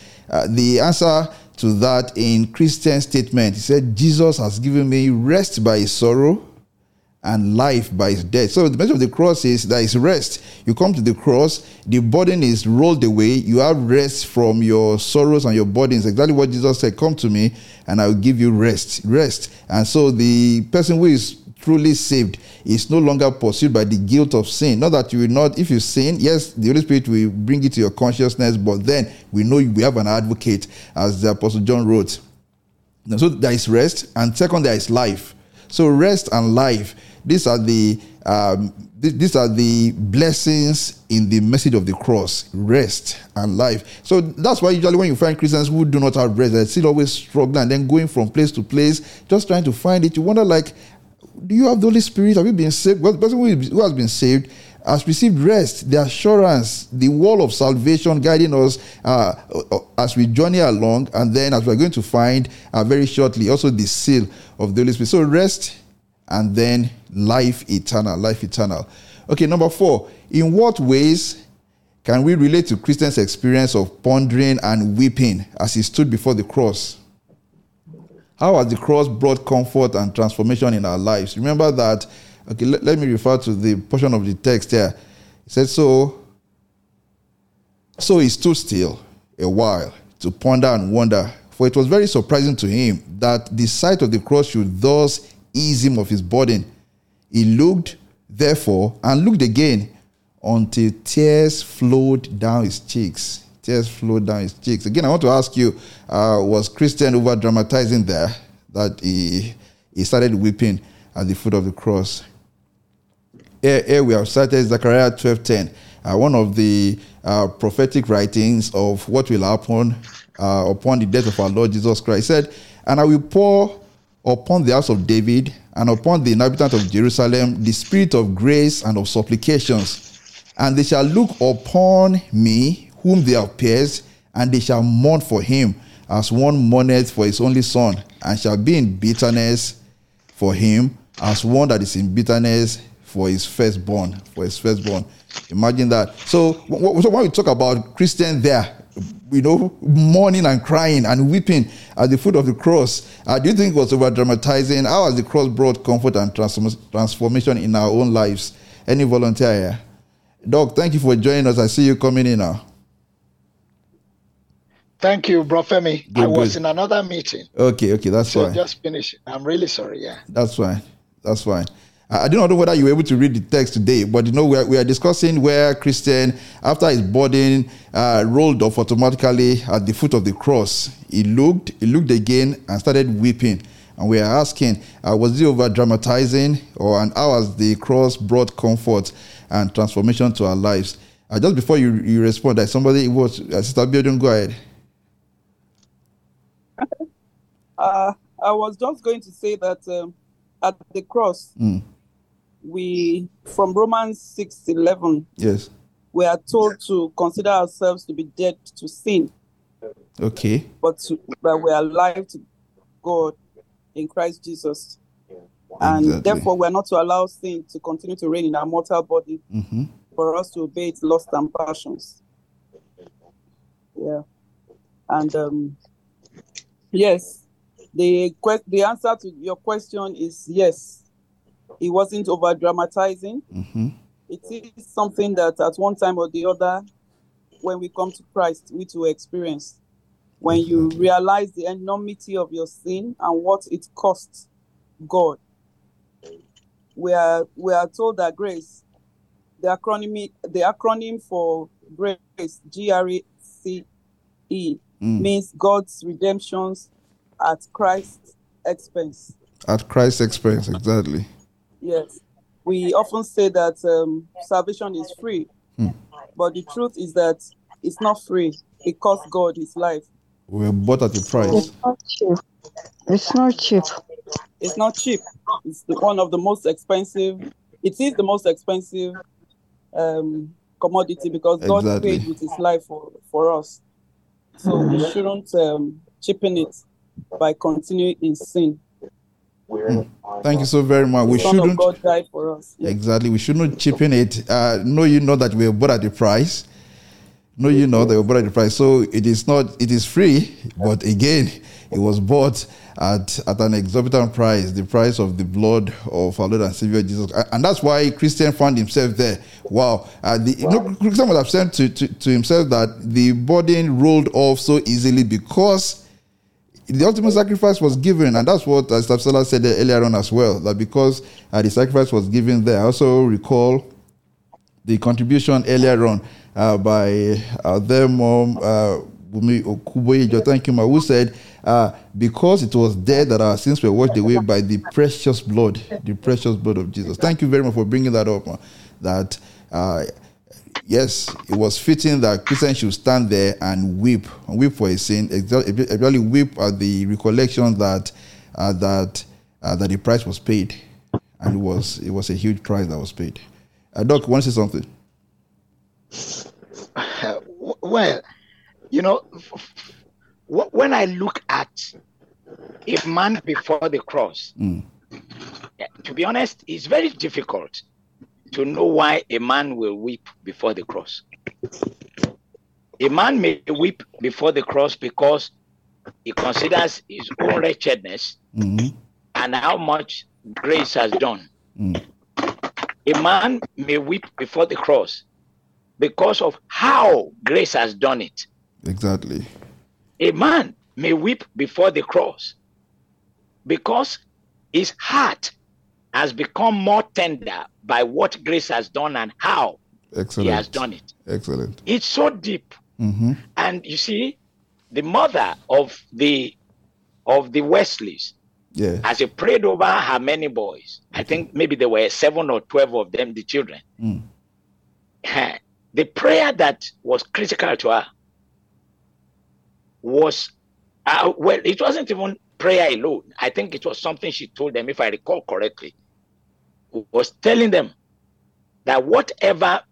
The answer to that in Christian's statement. He said, Jesus has given me rest by his sorrow and life by his death. So the message of the cross is there is rest. You come to the cross, the burden is rolled away. You have rest from your sorrows and your burdens. Exactly what Jesus said, come to me and I will give you rest. Rest. And so the person who is truly saved is no longer pursued by the guilt of sin. Not that you will not, if you sin, yes, the Holy Spirit will bring it to your consciousness, but then we know we have an advocate, as the Apostle John wrote. And so there is rest, and second, there is life. So rest and life, these are the blessings in the message of the cross, rest and life. So that's why usually when you find Christians who do not have rest, they're still always struggling and then going from place to place, just trying to find it. You wonder, do you have the Holy Spirit? Have you been saved? Well, the person who has been saved has received rest, the assurance, the wall of salvation guiding us as we journey along, and then as we're going to find very shortly, also the seal of the Holy Spirit. So rest and then life eternal. Okay, number 4, in what ways can we relate to Christian's experience of pondering and weeping as he stood before the cross? How has the cross brought comfort and transformation in our lives? Remember that, okay, let me refer to the portion of the text here. It says, so he stood still a while to ponder and wonder, for it was very surprising to him that the sight of the cross should thus ease him of his burden. He looked, therefore, and looked again until tears flowed down his cheeks. Tears flowed down his cheeks. Again, I want to ask you, was Christian over-dramatizing there that he started weeping at the foot of the cross? here we have cited Zechariah 12:10, one of the prophetic writings of what will happen upon the death of our Lord Jesus Christ. He said, "And I will pour upon the house of David and upon the inhabitants of Jerusalem the spirit of grace and of supplications, and they shall look upon me whom they have pierced, and they shall mourn for him as one mourneth for his only son, and shall be in bitterness for him as one that is in bitterness for his firstborn." Imagine that. So when we talk about Christians there, mourning and crying and weeping at the foot of the cross, do you think it was over dramatizing? How has the cross brought comfort and transformation in our own lives? Any volunteer here? Doc, thank you for joining us. I see you coming in now. Thank you, Bro Femi. I was in another meeting. Okay, that's so fine. Just finish. I'm really sorry. Yeah. That's fine. I do not know whether you were able to read the text today, but we are discussing where Christian, after his burden rolled off automatically at the foot of the cross, he looked again and started weeping. And we are asking, was he over dramatizing, and how has the cross brought comfort and transformation to our lives? Just before you respond, that somebody was Sister Biodun, go ahead. I was just going to say that at the cross. Mm. We, from Romans 6:11, yes, we are told to consider ourselves to be dead to sin. Okay. But we are alive to God in Christ Jesus. And therefore we are not to allow sin to continue to reign in our mortal body, mm-hmm, for us to obey its lusts and passions. Yeah. And yes, the answer to your question is yes. It wasn't over dramatizing. Mm-hmm. It is something that at one time or the other, when we come to Christ, we too experience. When you realize the enormity of your sin and what it costs God. We are told that grace, the acronym for grace, GRACE, means God's redemptions at Christ's expense. At Christ's expense, exactly. Yes, we often say that salvation is free, but the truth is that it's not free. It cost God his life. We were bought at the price. It's not cheap. It's one of the most expensive. It is the most expensive commodity, because God paid with his life for us. So we shouldn't cheapen it by continuing in sin. Thank you so very much. The Son of God died for us. Yeah. Exactly. We shouldn't cheapen it. That we were bought at the price. So it is free, but again, it was bought at an exorbitant price, the price of the blood of our Lord and Savior Jesus. And that's why Christian found himself there. Wow. Christian would have said to himself that the burden rolled off so easily because the ultimate sacrifice was given, and that's what Stapsala said earlier on as well, that because the sacrifice was given there. I also recall the contribution earlier on by their mom, Bumi Okuboyejo, thank you, ma, who said, because it was there that our sins were washed away by the precious blood of Jesus. Thank you very much for bringing that up, ma, that yes, it was fitting that Christians should stand there and weep for his sin. Really weep at the recollection that the price was paid, and it was a huge price that was paid. Doc, want to say something? Well, when I look at a man before the cross, to be honest, it's very difficult to know why a man will weep before the cross. A man may weep before the cross because he considers his own wretchedness, mm-hmm, and how much grace has done. Mm. A man may weep before the cross because of how grace has done it. Exactly. A man may weep before the cross because his heart has become more tender by what grace has done and how he has done it. Excellent. It's so deep. Mm-hmm. And you see, the mother of the Wesleys, Yeah. As he prayed over her many boys, I think maybe there were 7 or 12 of them, the children. Mm. The prayer that was critical to her was, well, it wasn't even prayer alone. I think it was something she told them, if I recall correctly, was telling them that whatever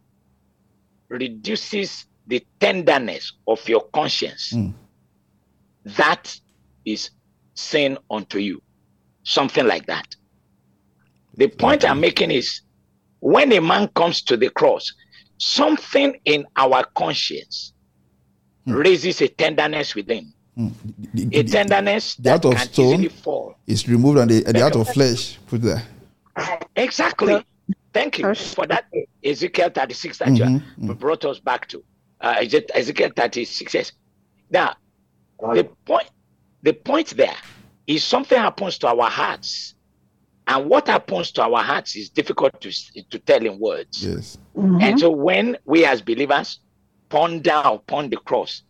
reduces the tenderness of your conscience, that is sin unto you. Something like that. The point I'm making is, when a man comes to the cross, something in our conscience raises a tenderness within. A tenderness that can easily fall. It's removed, and the heart of flesh put there. Exactly. Thank you for that. Ezekiel 36 that you brought us back to. Ezekiel 36. Yes. Now, the point there is something happens to our hearts, and what happens to our hearts is difficult to tell in words. Yes. Mm-hmm. And so when we as believers ponder upon the cross,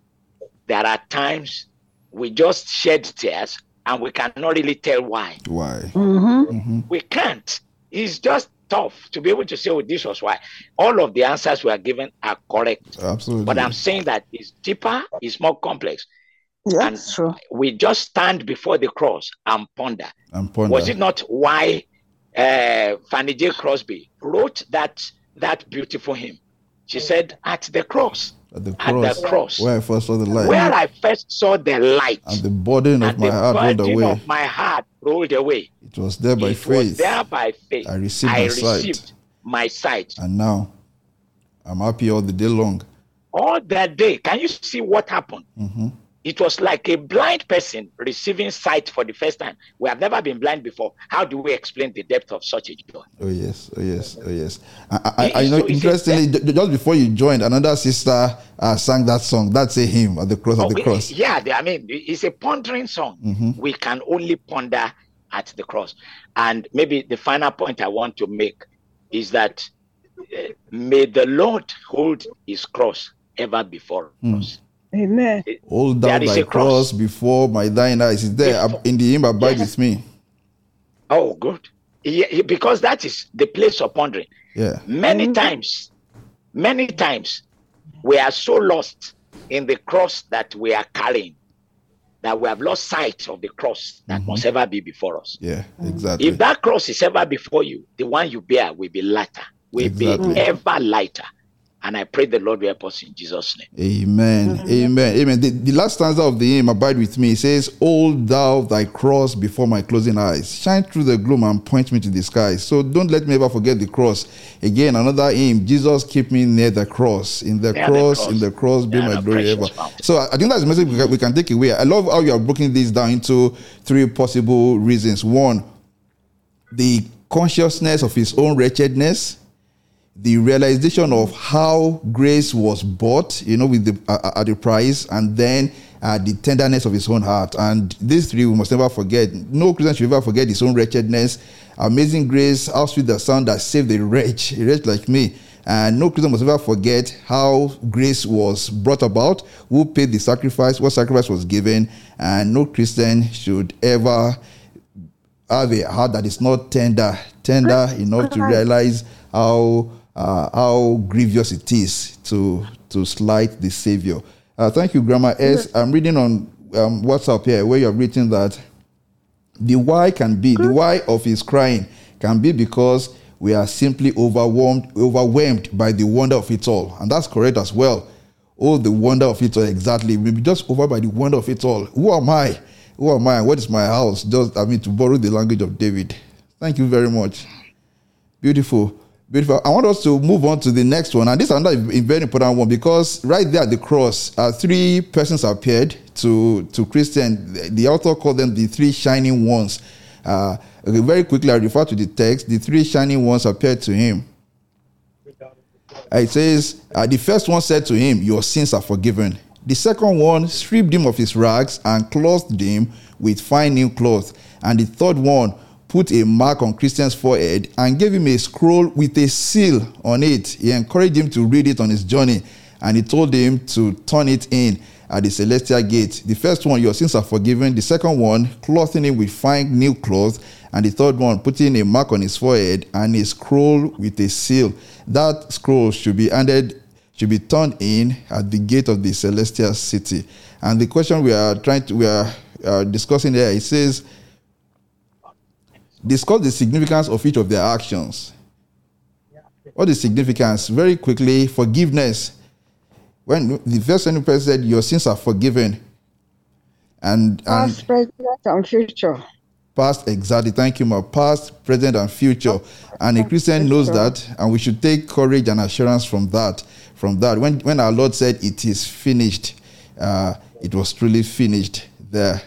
there are times we just shed tears and we cannot really tell why. Why? Mm-hmm. Mm-hmm. We can't. It's just tough to be able to say, oh, this was why. All of the answers we are given are correct. Absolutely. But I'm saying that it's deeper, it's more complex. Yeah, that's true. We just stand before the cross and ponder. Was it not why Fanny J. Crosby wrote that beautiful hymn? She said, At the cross, where I first saw the light. Where I first saw the light. And the burden of my heart rolled away. It was there by faith. I received my sight. And now I'm happy all the day long. All that day. Can you see what happened? Mm-hmm. It was like a blind person receiving sight for the first time. We have never been blind before. How do we explain the depth of such a joy? Oh yes. I know. So interestingly, just before you joined, another sister sang that song. That's a hymn at the cross. At the cross. Yeah, I mean, it's a pondering song. Mm-hmm. We can only ponder at the cross. And maybe the final point I want to make is that may the Lord hold His cross ever before us. Amen. Hold down thy cross before my thine eyes. Is there in the hymn abide with me? Oh, good. Yeah, because that is the place of pondering. Yeah. Many times, we are so lost in the cross that we are carrying that we have lost sight of the cross that must ever be before us. Yeah, exactly. If that cross is ever before you, the one you bear will be lighter. Will be ever lighter. And I pray the Lord will help us in Jesus' name. Amen. Mm-hmm. Amen. The last stanza of the hymn, Abide With Me, says, Hold thou thy cross before my closing eyes. Shine through the gloom and point me to the sky. So don't let me ever forget the cross. Again, another hymn, Jesus keep me near the cross. In the cross be my glory ever. Mountain. So I think that's the message we can take away. I love how you are breaking this down into 3 possible reasons. 1, the consciousness of his own wretchedness. The realization of how grace was bought, with the at the price, and then the tenderness of his own heart. And these 3 we must never forget. No Christian should ever forget his own wretchedness. Amazing grace, how sweet the sound that saved a wretch like me. And no Christian must ever forget how grace was brought about, who paid the sacrifice, what sacrifice was given. And no Christian should ever have a heart that is not tender enough to realize how grievous it is to slight the Savior. Thank you, Grandma S. I'm reading on WhatsApp here where you have written that the why of his crying can be because we are simply overwhelmed by the wonder of it all. And that's correct as well. Oh, the wonder of it all, exactly. We'll be just over by the wonder of it all. Who am I? What is my house? To borrow the language of David. Thank you very much. Beautiful. I want us to move on to the next one. And this is another very important one, because right there at the cross, 3 persons appeared to Christian. The author called them the 3 shining ones. Very quickly, I refer to the text. The 3 shining ones appeared to him. It says, the first one said to him, your sins are forgiven. The second one stripped him of his rags and clothed him with fine new cloth. And the third one put a mark on Christian's forehead and gave him a scroll with a seal on it. He encouraged him to read it on his journey. and he told him to turn it in at the celestial gate. The first one, your sins are forgiven. The second one, clothing him with fine new clothes. And the third one, putting a mark on his forehead and a scroll with a seal. That scroll should be turned in at the gate of the celestial city. And the question we are discussing there, it says, discuss the significance of each of their actions. What is significance? Very quickly, forgiveness. When the first person said, your sins are forgiven. And past, present, and future. Past, exactly. Thank you, Ma. Past, present, and future. And a Christian knows that, and we should take courage and assurance from that. When our Lord said, it is finished, it was truly finished there.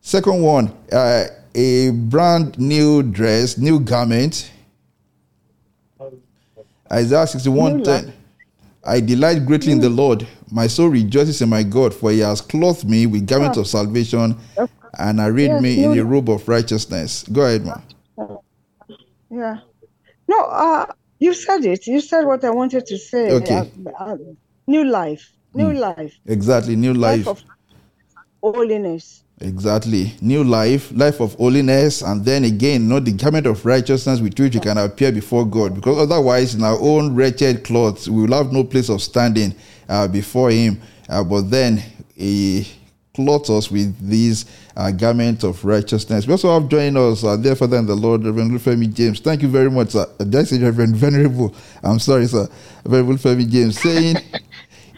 Second one, a brand new dress, new garment. Isaiah 61:10. I delight greatly in the Lord. My soul rejoices in my God, for he has clothed me with garments of salvation and arrayed me in a robe of righteousness. Go ahead, ma'am. Yeah. No, you said it. You said what I wanted to say. Okay. New life. New life. Exactly. New life. Life of holiness. Exactly. New life of holiness, and then again, not the garment of righteousness with which we can appear before God, because otherwise in our own wretched clothes, we will have no place of standing before him. But then he clothes us with these garments of righteousness. We also have joined us, dear Father in the Lord, Reverend Femi James. Thank you very much, sir. Did I say Reverend Venerable? I'm sorry, sir. Reverend Femi James saying,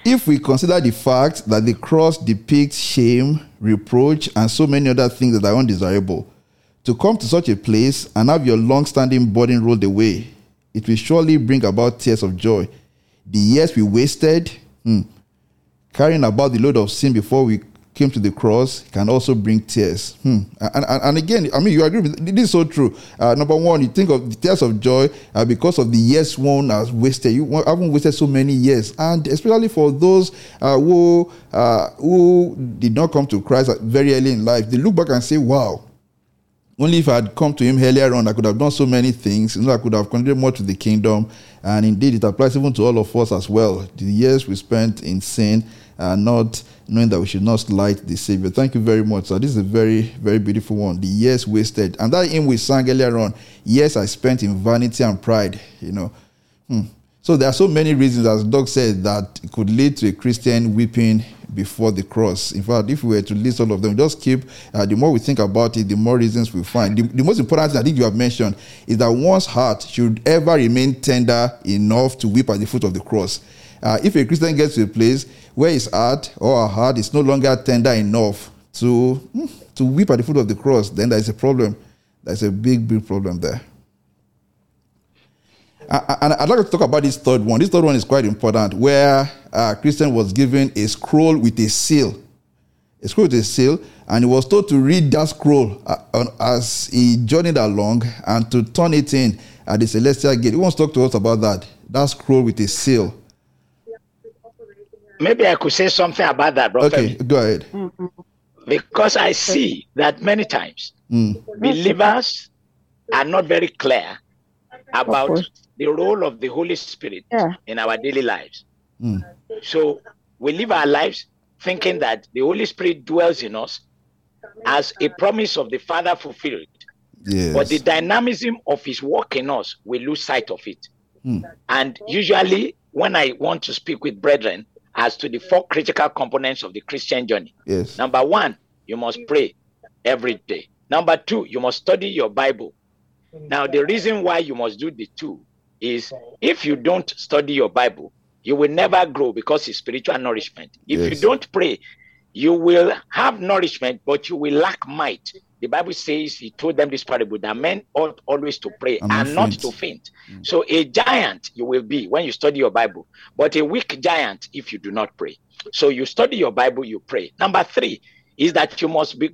if we consider the fact that the cross depicts shame, reproach, and so many other things that are undesirable, to come to such a place and have your long-standing burden rolled away, it will surely bring about tears of joy. The years we wasted carrying about the load of sin before we came to the cross can also bring tears. And again, I mean, you agree with this is so true. Number one, you think of the tears of joy because of the years one has wasted. You haven't wasted so many years, and especially for those who did not come to Christ very early in life, they look back and say, "Wow, only if I had come to him earlier on, I could have done so many things. You know, I could have contributed more to the kingdom." And indeed, it applies even to all of us as well. The years we spent in sin, not knowing that we should not slight the Savior. Thank you very much, sir. This is a very, very beautiful one. The years wasted. And that hymn we sang earlier on, years I spent in vanity and pride, you know. So there are so many reasons, as Doc said, that it could lead to a Christian weeping before the cross. In fact, if we were to list all of them, just keep, the more we think about it, the more reasons we find. The most important thing I think you have mentioned is that one's heart should ever remain tender enough to weep at the foot of the cross. If a Christian gets to a place where his heart or her heart is no longer tender enough to weep at the foot of the cross, then there is a problem. There is a big, big problem there. And I'd like to talk about this third one. This third one is quite important, where a Christian was given a scroll with a seal. A scroll with a seal, and he was told to read that scroll as he journeyed along and to turn it in at the celestial gate. He wants to talk to us about that. That scroll with a seal. Maybe I could say something about that, Brother. Okay, go ahead. Because I see that many times believers are not very clear about the role of the Holy Spirit in our daily lives. So we live our lives thinking that the Holy Spirit dwells in us as a promise of the Father fulfilled. Yes. But the dynamism of his work in us, we lose sight of it. And usually when I want to speak with brethren as to the four critical components of the Christian journey. Yes. Number one, you must pray every day. Number two, you must study your Bible. Now, the reason why you must do the two is if you don't study your Bible, you will never grow because it's spiritual nourishment. If you don't pray, you will have nourishment, but you will lack might. The Bible says, he told them this parable, that men ought always to pray and not to faint. So a giant you will be when you study your Bible, but a weak giant if you do not pray. So you study your Bible, you pray. Number three is that you must be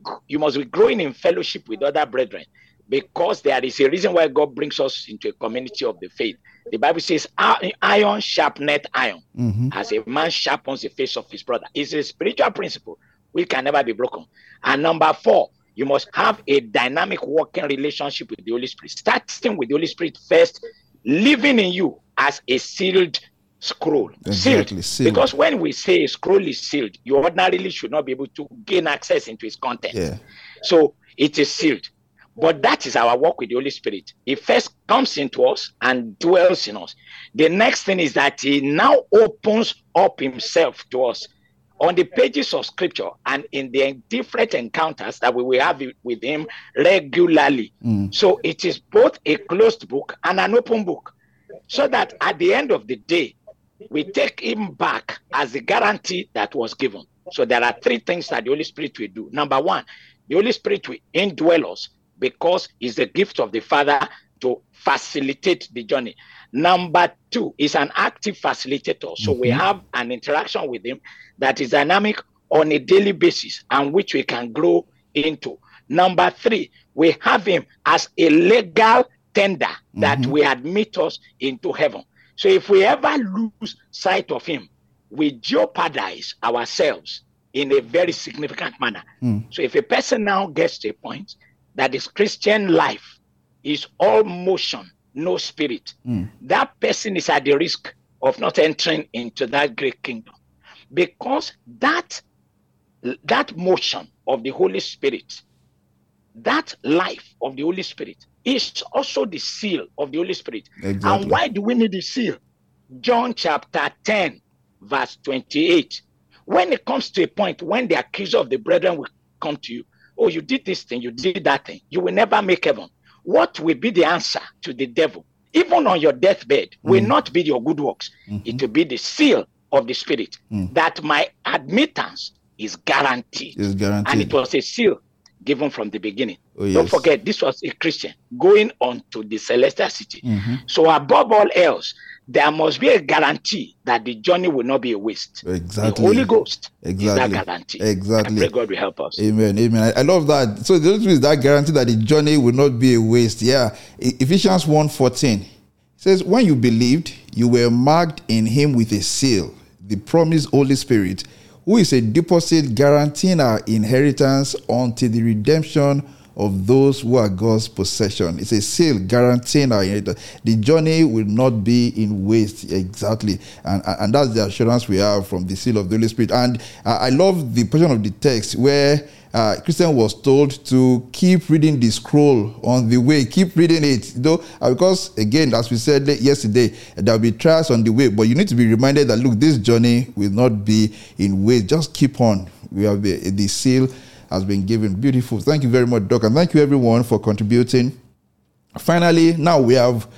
growing in fellowship with other brethren, because there is a reason why God brings us into a community of the faith. The Bible says, iron sharpeneth iron, as a man sharpens the face of his brother. It's a spiritual principle which can never be broken. And number four, you must have a dynamic working relationship with the Holy Spirit. Starting with the Holy Spirit first, living in you as a sealed scroll, exactly, sealed. Because when we say scroll is sealed, you ordinarily should not be able to gain access into its content. Yeah. So it is sealed. But that is our work with the Holy Spirit. He first comes into us and dwells in us. The next thing is that he now opens up himself to us on the pages of Scripture and in the different encounters that we will have with him regularly. Mm. So it is both a closed book and an open book, so that at the end of the day, we take him back as the guarantee that was given. So there are three things that the Holy Spirit will do. Number one, the Holy Spirit will indwell us, because it's the gift of the Father to facilitate the journey. Number two, is an active facilitator. So we have an interaction with him that is dynamic on a daily basis and which we can grow into. Number three, we have him as a legal tender that will admit us into heaven. So if we ever lose sight of him, we jeopardize ourselves in a very significant manner. So if a person now gets to a point that is Christian life is all motion, no spirit, that person is at the risk of not entering into that great kingdom, because that motion of the Holy Spirit, that life of the Holy Spirit is also the seal of the Holy Spirit. Exactly. And why do we need the seal? John chapter 10, verse 28. When it comes to a point when the accuser of the brethren will come to you, oh, you did this thing, you did that thing, you will never make heaven. What will be the answer to the devil? Even on your deathbed, will not be your good works. It will be the seal of the Spirit that my admittance is guaranteed. It's guaranteed. And it was a seal given from the beginning. Oh, yes. Don't forget, this was a Christian going on to the celestial city. So above all else, there must be a guarantee that the journey will not be a waste. Exactly. The Holy Ghost is that guarantee. Exactly. I pray God will help us. Amen. Amen. I love that. So there is that guarantee that the journey will not be a waste. Yeah. Ephesians 1:14 says, when you believed, you were marked in him with a seal, the promised Holy Spirit, who is a deposit guaranteeing our inheritance until the redemption of those who are God's possession. It's a seal guaranteeing our inheritance. The journey will not be in waste. Exactly. And that's the assurance we have from the seal of the Holy Spirit. And I love the portion of the text where Christian was told to keep reading the scroll on the way. Keep reading it. Because, again, as we said yesterday, there will be trials on the way. But you need to be reminded that, look, this journey will not be in waste. Just keep on. We have the seal has been given. Beautiful. Thank you very much, Doc. And thank you, everyone, for contributing. Finally, now we have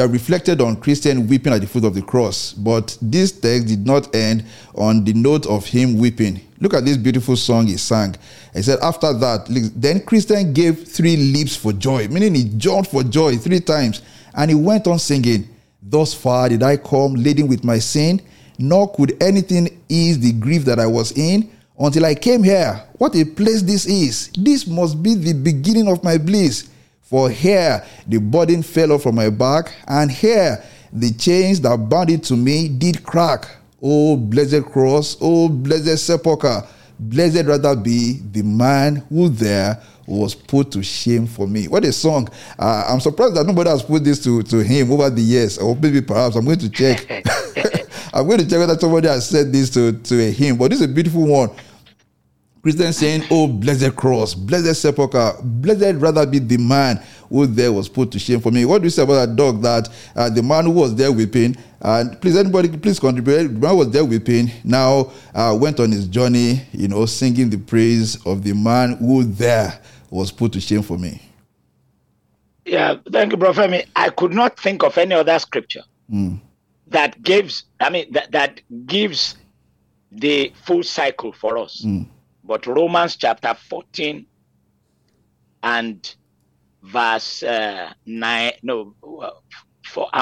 reflected on Christian weeping at the foot of the cross. But this text did not end on the note of him weeping. Look at this beautiful song he sang. He said, after that, then Christian gave three leaps for joy, meaning he jumped for joy three times. And he went on singing, thus far did I come laden with my sin, nor could anything ease the grief that I was in, until I came here. What a place this is. This must be the beginning of my bliss. For here the burden fell off from my back, and here the chains that bound it to me did crack. Oh, blessed cross, oh, blessed sepulchre, blessed rather be the man who there was put to shame for me. What a song. I'm surprised that nobody has put this to him over the years. Or maybe perhaps I'm going to check. I'm going to check whether somebody has said this to him. But this is a beautiful one. Christian saying, oh, blessed cross, blessed sepulchre, blessed rather be the man who there was put to shame for me. What do you say about that, dog, that the man who was there weeping, and please, anybody, please contribute, the man was there weeping, now went on his journey, singing the praise of the man who there was put to shame for me. Yeah, thank you, Bro Femi. I could not think of any other scripture that gives the full cycle for us. But Romans chapter 14 and verse 4 and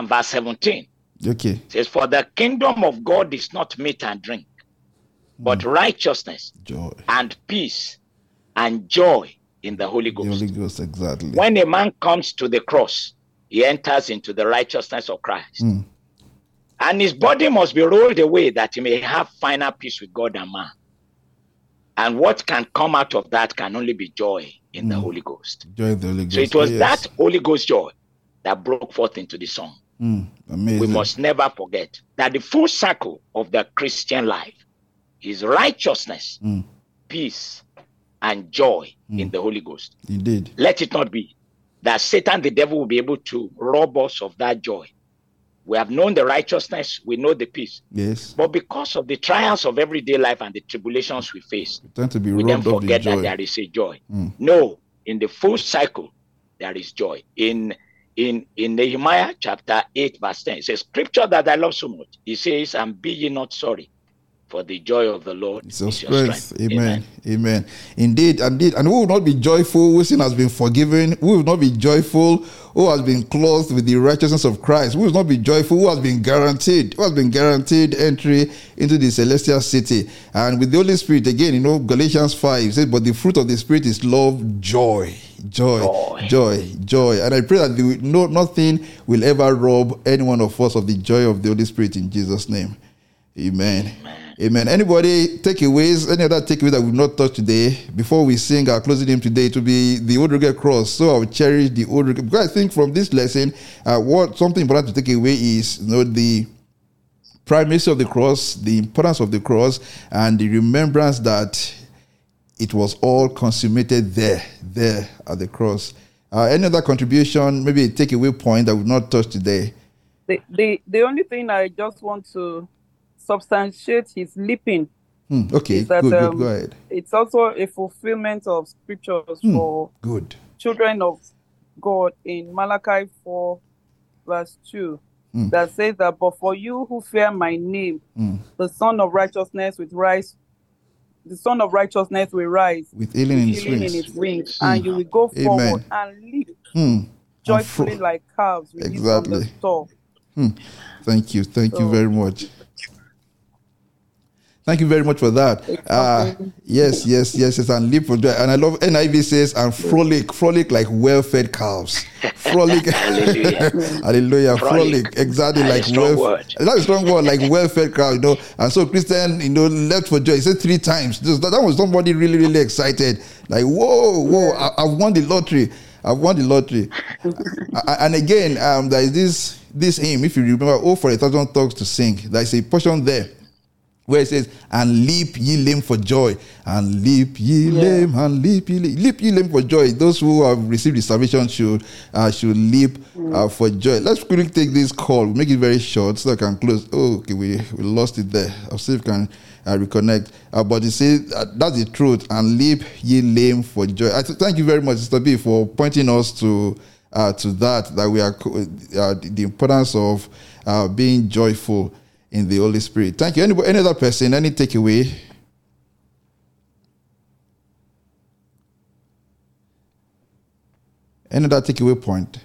verse 17. Okay. It says, for the kingdom of God is not meat and drink, but righteousness, joy, and peace, and joy in the Holy Ghost. The Holy Ghost, exactly. When a man comes to the cross, he enters into the righteousness of Christ. And his body must be rolled away that he may have final peace with God and man. And what can come out of that can only be joy in the Holy Ghost. Joy in the Holy Ghost. So it was that Holy Ghost joy that broke forth into the song. We must never forget that the full circle of the Christian life is righteousness, peace, and joy in the Holy Ghost. Indeed. Let it not be that Satan, the devil, will be able to rob us of that joy. We have known the righteousness, we know the peace. Yes. But because of the trials of everyday life and the tribulations we face, we tend to be robbed of the joy. That there is a joy. No, in the full cycle, there is joy. In Nehemiah chapter 8, verse 10, it's a scripture that I love so much. It says, "And be ye not sorry, for the joy of the Lord is your strength." Amen. Amen. Indeed. And who will not be joyful whose sin has been forgiven? Who will not be joyful who has been clothed with the righteousness of Christ? Who will not be joyful who has been guaranteed entry into the celestial city? And with the Holy Spirit, again, Galatians 5 says, "But the fruit of the Spirit is love, joy. And I pray that nothing will ever rob any one of us of the joy of the Holy Spirit in Jesus' name. Amen. Amen. Anybody any other takeaway that we've not touched today? Before we sing our closing hymn today, it will be the Old Rugged Cross. So I will cherish the Old Rugged. Because I think from this lesson, something important to take away is the primacy of the cross, the importance of the cross, and the remembrance that it was all consummated there at the cross. Any other contribution, maybe a takeaway point that we've not touched today? The only thing I just want to substantiate his leaping. Okay, that, good. Go ahead. It's also a fulfillment of scriptures for children of God in Malachi 4, verse 2, that says that, "But for you who fear my name, the Son of Righteousness will rise. The Son of Righteousness will rise with healing in his wings, and you will go forward and leap joyfully like calves released from the store." Thank you very much. Thank you very much for that. Yes. And leap for joy. And I love NIV says, "And frolic like well-fed calves." Frolic. Hallelujah. Frolic. Exactly, like well. That's a strong word, like well-fed calves. And so Christian, leapt for joy. He said 3 times. That was somebody really, really excited. Like, whoa! I've won the lottery. And again, there is this hymn. If you remember, "Oh, for 1,000 tongues to sing," there is a portion there where it says, "And leap ye lame for joy, and leap ye lame, and leap ye lame for joy." Those who have received the salvation should leap for joy. Let's quickly take this call. We'll make it very short so I can close. Oh, okay, we lost it there. I'll see if we can reconnect. But it says that's the truth, and leap ye lame for joy. Thank you very much, Sister B, for pointing us to that we are the importance of being joyful in the Holy Spirit. Thank you. Any other person? Any takeaway? Any other takeaway point?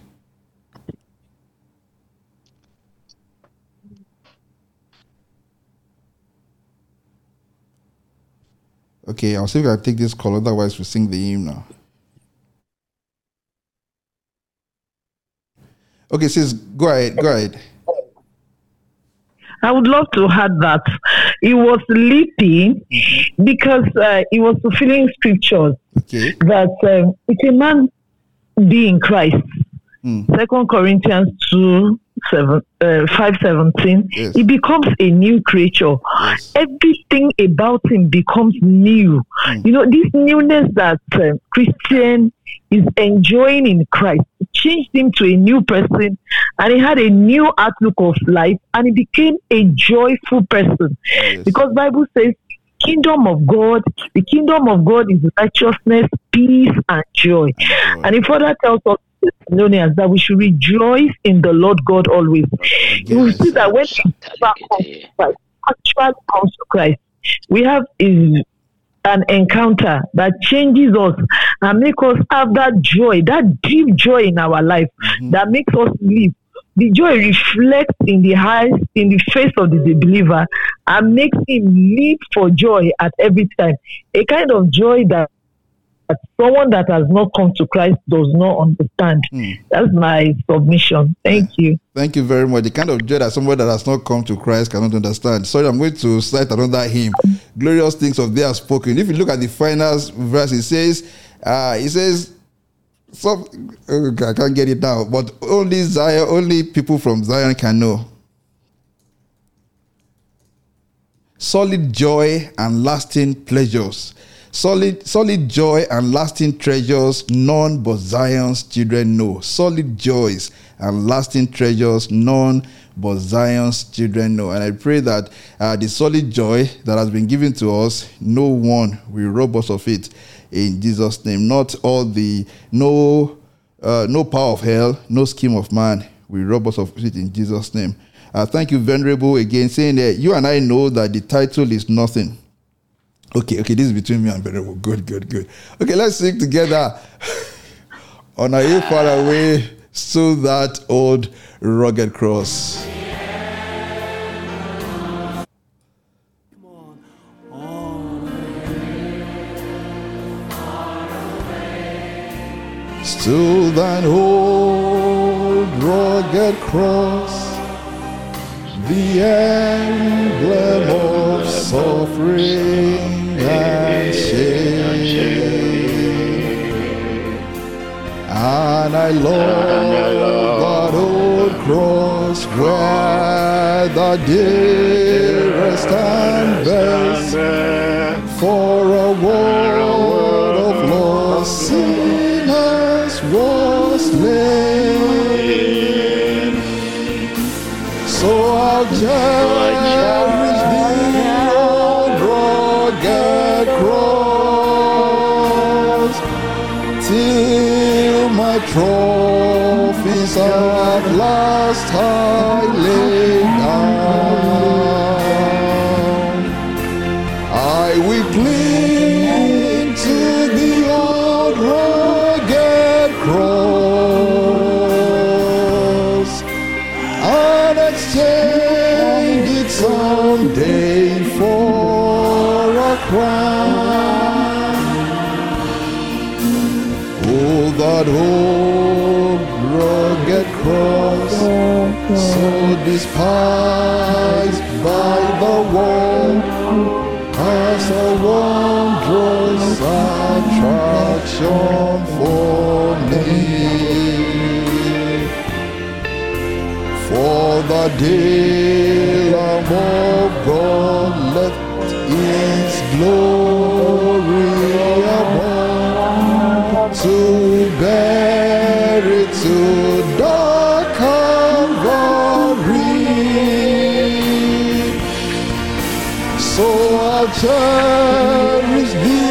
Okay, I'll see if I take this call. Otherwise, we'll sing the hymn now. Okay, sis, go ahead. I would love to add that it was leaping because it was fulfilling scriptures that it's a man be in Christ. 2 Corinthians 5:17. Yes. He becomes a new creature. Yes. Everything about him becomes new. This newness that Christian is enjoying in Christ changed him to a new person, and he had a new outlook of life, and he became a joyful person. Yes. Because Bible says the kingdom of God is righteousness, peace, and joy. Yes. And it further tells us that we should rejoice in the Lord God always. Yes. You will see that when we actually come to Christ, we have an encounter that changes us and makes us have that joy, that deep joy in our life that makes us live. The joy reflects in the face of the believer and makes him live for joy at every time. A kind of joy that someone that has not come to Christ does not understand. That's my submission. Thank you. Thank you very much. The kind of joy that someone that has not come to Christ cannot understand. Sorry, I'm going to cite another hymn. Glorious things of they are spoken. If you look at the final verse, it says, some, I can't get it now, but only Zion, only people from Zion can know. Solid joy and lasting pleasures. Solid joy and lasting treasures, none but Zion's children know. Solid joys and lasting treasures, none but Zion's children know. And I pray that the solid joy that has been given to us, no one will rob us of it. In Jesus' name, no power of hell, no scheme of man will rob us of it. In Jesus' name, thank you, Venerable, again, saying that you and I know that the title is nothing. Okay, this is between me and Venerable. Good. Okay, let's sing together. On a hill far away, so that old rugged cross. To thine old rugged cross, the emblem of suffering and shame, and I love that old cross where the dearest and best for a world of lost sinners was slain. So I'll cherish thee, old rugged cross, till my trophies are at last I lay down. I will cling to the old rugged cross and exchange someday for a crown. Oh, that old rugged cross, so despised by the world, as a wondrous attraction for me. For the dear Lamb of God left its glory above to bear it to dark Calvary. So I'll cherish the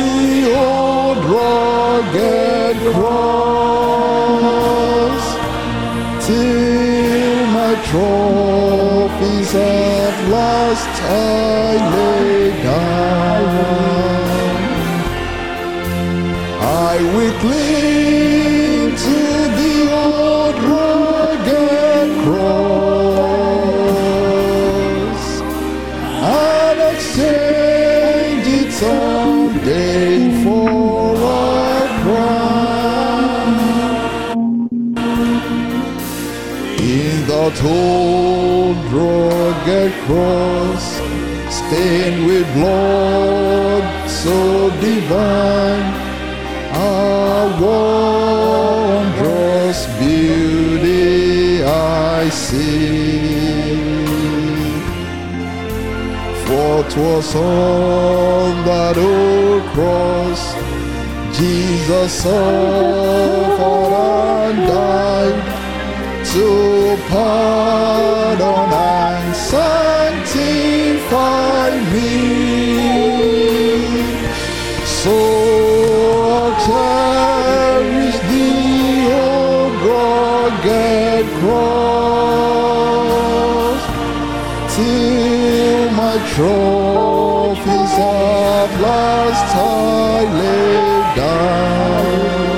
old rugged cross till my trophies at last I lay down. I will cling to the old rugged cross and exchange it someday for a crown. In that old rugged cross, stained with blood so divine, our wondrous beauty I see. For 'twas on that old cross Jesus suffered and died, to pardon and sanctify me. So I'll cherish thee, O rugged cross, till my trophies at last I lay down.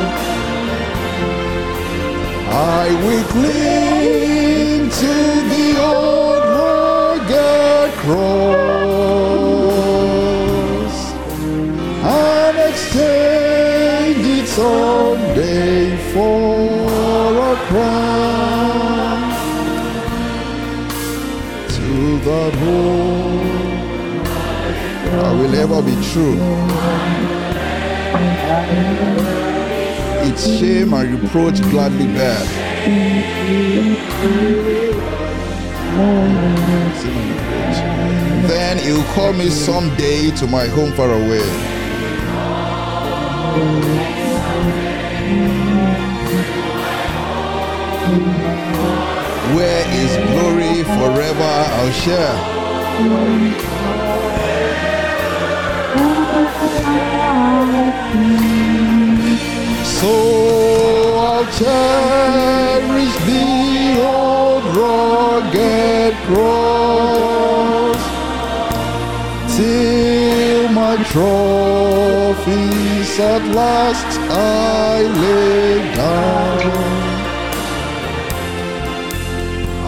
I will cling to the old rugged cross and exchange it someday for a crown. To that hope I will ever be true. its shame and reproach gladly bear. Then he'll call me someday to my home far away, where his glory forever I'll share. So I'll cherish the old rugged cross till my trophies at last I lay down.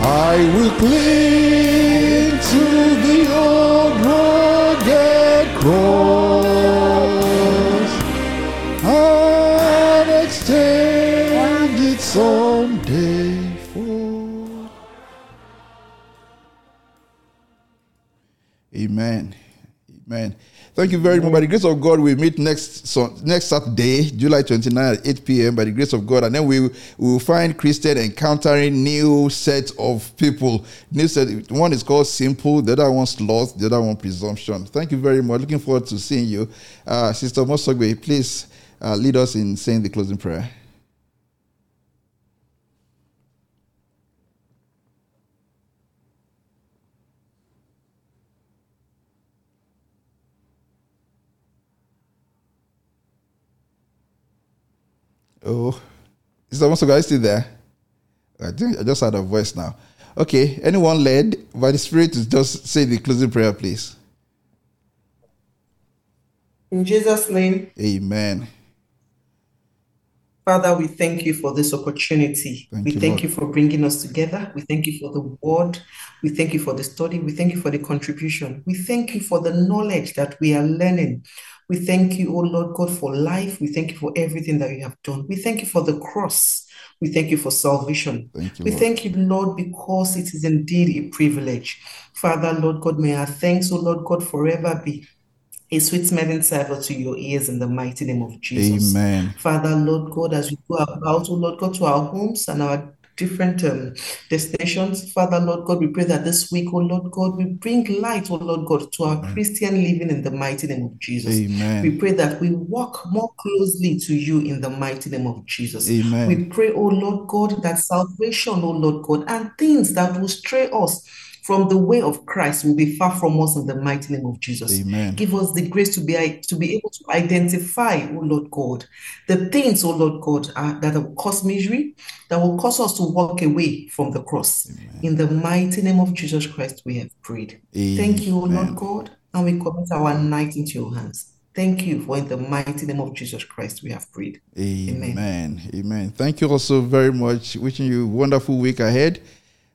I will cling to the old rugged cross and extend it someday for. Amen. Amen. Thank you very much. By the grace of God, we meet next Saturday, July 29 at 8 p.m. By the grace of God, and then we will find Christian encountering new set of people. New set. One is called Simple, the other one's Sloth, the other one Presumption. Thank you very much. Looking forward to seeing you, Sister Mosogwe. Please lead us in saying the closing prayer. Oh, is that guy still there? I think I just had a voice now. Okay, anyone led by the Spirit to just say the closing prayer, please. In Jesus' name. Amen. Father, we thank you for this opportunity. Thank you for bringing us together. We thank you for the word. We thank you for the study. We thank you for the contribution. We thank you for the knowledge that we are learning. We thank you, O Lord God, for life. We thank you for everything that you have done. We thank you for the cross. We thank you for salvation. Thank you, Lord, because it is indeed a privilege. Father, Lord God, may our thanks, O Lord God, forever be a sweet smelling savour to your ears in the mighty name of Jesus. Amen. Father, Lord God, as we go about, O Lord God, to our homes and our different destinations. Father, Lord God, we pray that this week, oh Lord God, we bring light, oh Lord God, to our Christian living in the mighty name of Jesus. Amen. We pray that we walk more closely to you in the mighty name of Jesus. Amen. We pray, oh Lord God, that salvation, oh Lord God, and things that will stray us from the way of Christ will be far from us in the mighty name of Jesus. Amen. Give us the grace to be able to identify, oh Lord God, the things, oh Lord God, that will cause misery, that will cause us to walk away from the cross. Amen. In the mighty name of Jesus Christ, we have prayed. Amen. Thank you, oh Lord God, and we commit our night into your hands. Thank you, for in the mighty name of Jesus Christ we have prayed. Amen. Amen. Amen. Thank you also very much. Wishing you a wonderful week ahead.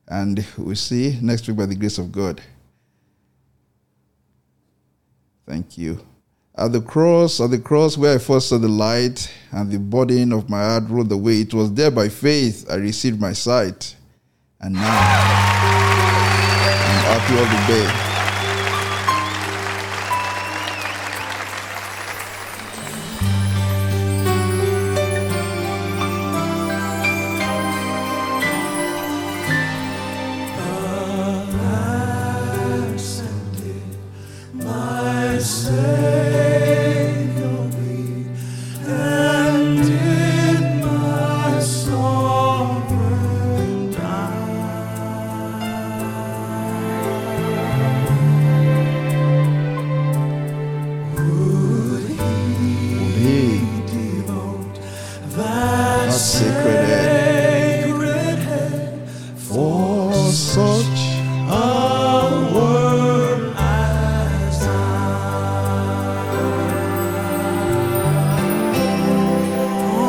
And we'll see next week by the grace of God. Thank you. At the cross where I first saw the light and the burden of my heart rolled away, it was there by faith I received my sight. And now I'm happy all the day.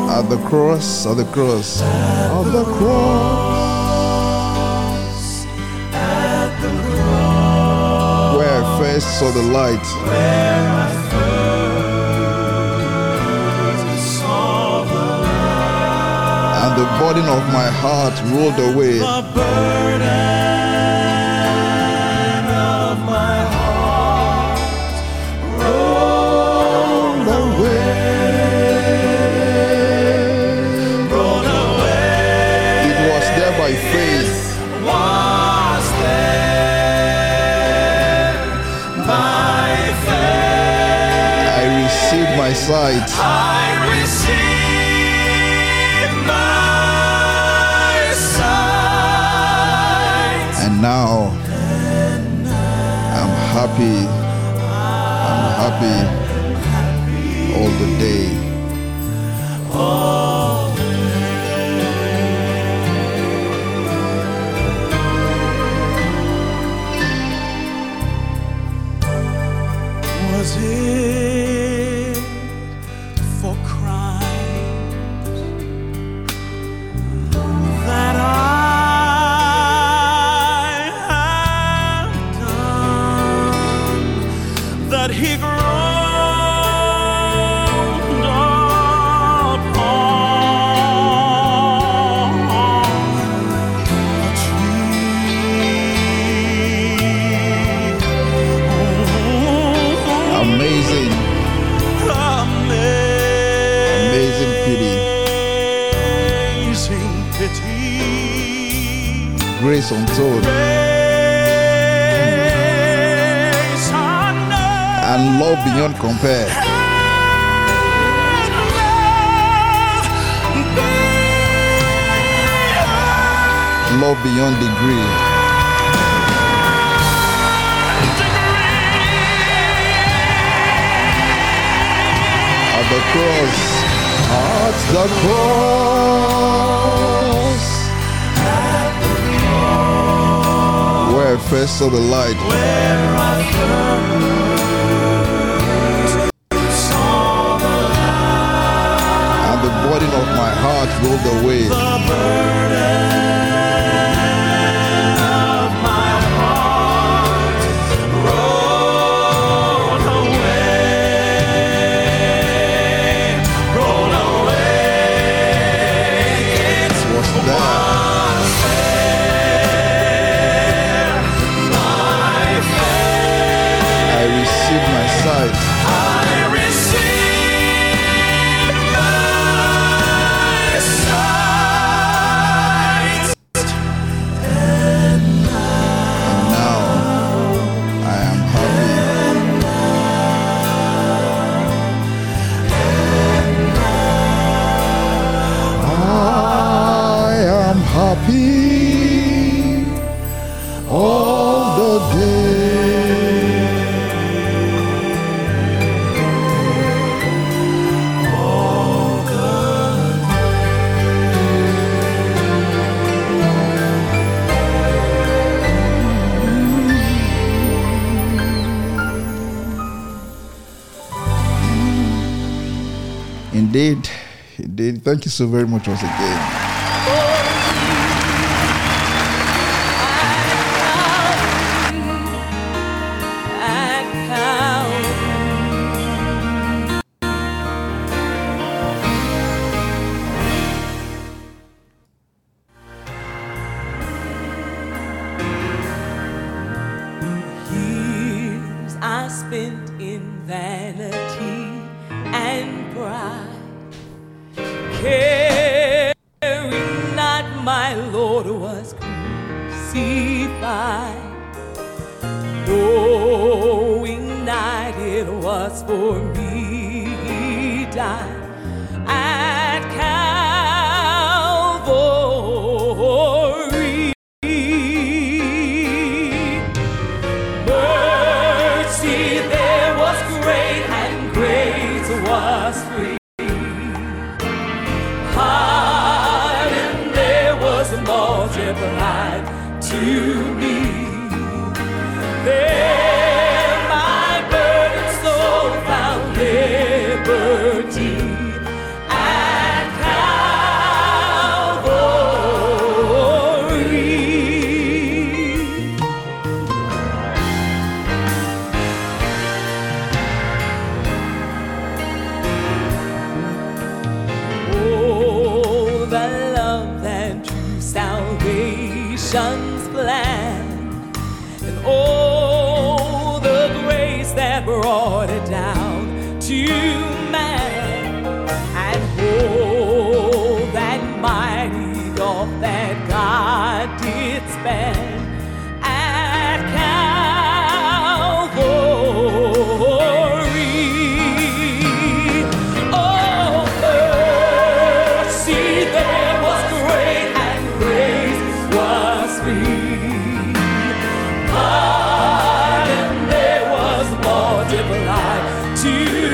At the cross, at the cross, where I first saw the light, where I first saw the light, and the burden of my heart rolled away, the burden of my heart rolled away. my sight. I receive my sight. And now I'm happy. I'm happy all the day. Was it for crimes that I have done that he groaned upon a tree? Amazing. Grace untold. Grace and love beyond compare. Love beyond degree. At the cross. At the cross. Where I first saw the light, where I first saw the light, and the burden of my heart rolled away. The burden of my heart rolled away. It was there. I receive my sight, and now I am happy. Indeed. Thank you so very much once again. Years I spent in vanity and pride. Caring not my Lord was crucified, knowing not it was for me he died. At Calvary, mercy there was great, and grace was free. Multiplied to me. There my burdened soul found liberty at Calvary. Oh, the love that true salvation's plan, and oh, the grace that brought it down to man, and oh, that mighty gulf that God did span at Calvary. you.